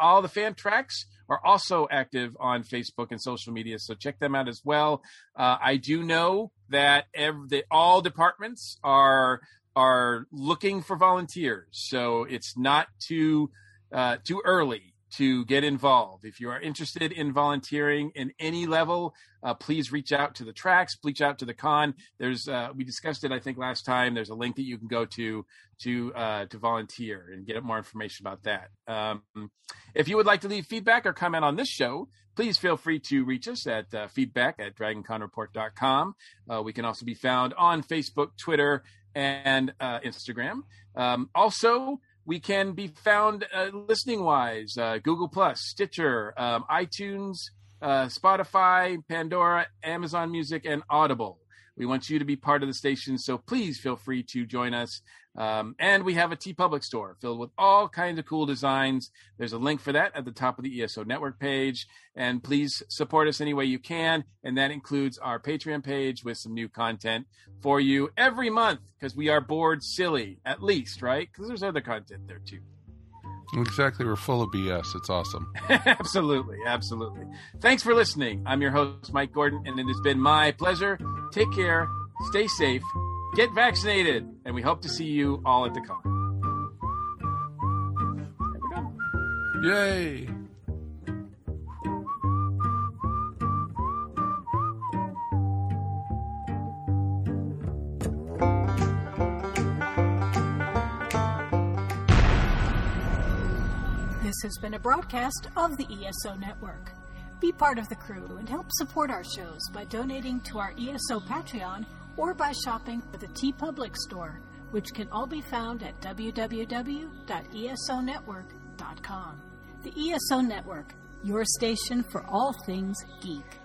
All the fan tracks are also active on Facebook and social media, so check them out as well. I do know that all departments are looking for volunteers, so it's not too early to get involved. If you are interested in volunteering in any level, please reach out to the tracks, reach out to the con. There's we discussed it, I think, last time. There's a link that you can go to volunteer and get more information about that. If you would like to leave feedback or comment on this show, please feel free to reach us at feedback@dragonconreport.com. We can also be found on Facebook, Twitter, and Instagram. Also, we can be found listening-wise, Google Plus, Stitcher, iTunes, Spotify, Pandora, Amazon Music, and Audible. We want you to be part of the station, so please feel free to join us. And we have a T Public store filled with all kinds of cool designs. There's a link for that at the top of the ESO Network page. And please support us any way you can. And that includes our Patreon page with some new content for you every month, because we are bored silly, at least, right? Because there's other content there, too. Exactly. We're full of BS. It's awesome. Absolutely. Absolutely. Thanks for listening. I'm your host, Mike Gordon, and it has been my pleasure. Take care. Stay safe. Get vaccinated. And we hope to see you all at the con. There we go. Yay. This has been a broadcast of the ESO Network. Be part of the crew and help support our shows by donating to our ESO Patreon or by shopping at the T Public store, which can all be found at www.esonetwork.com. The ESO Network, your station for all things geek.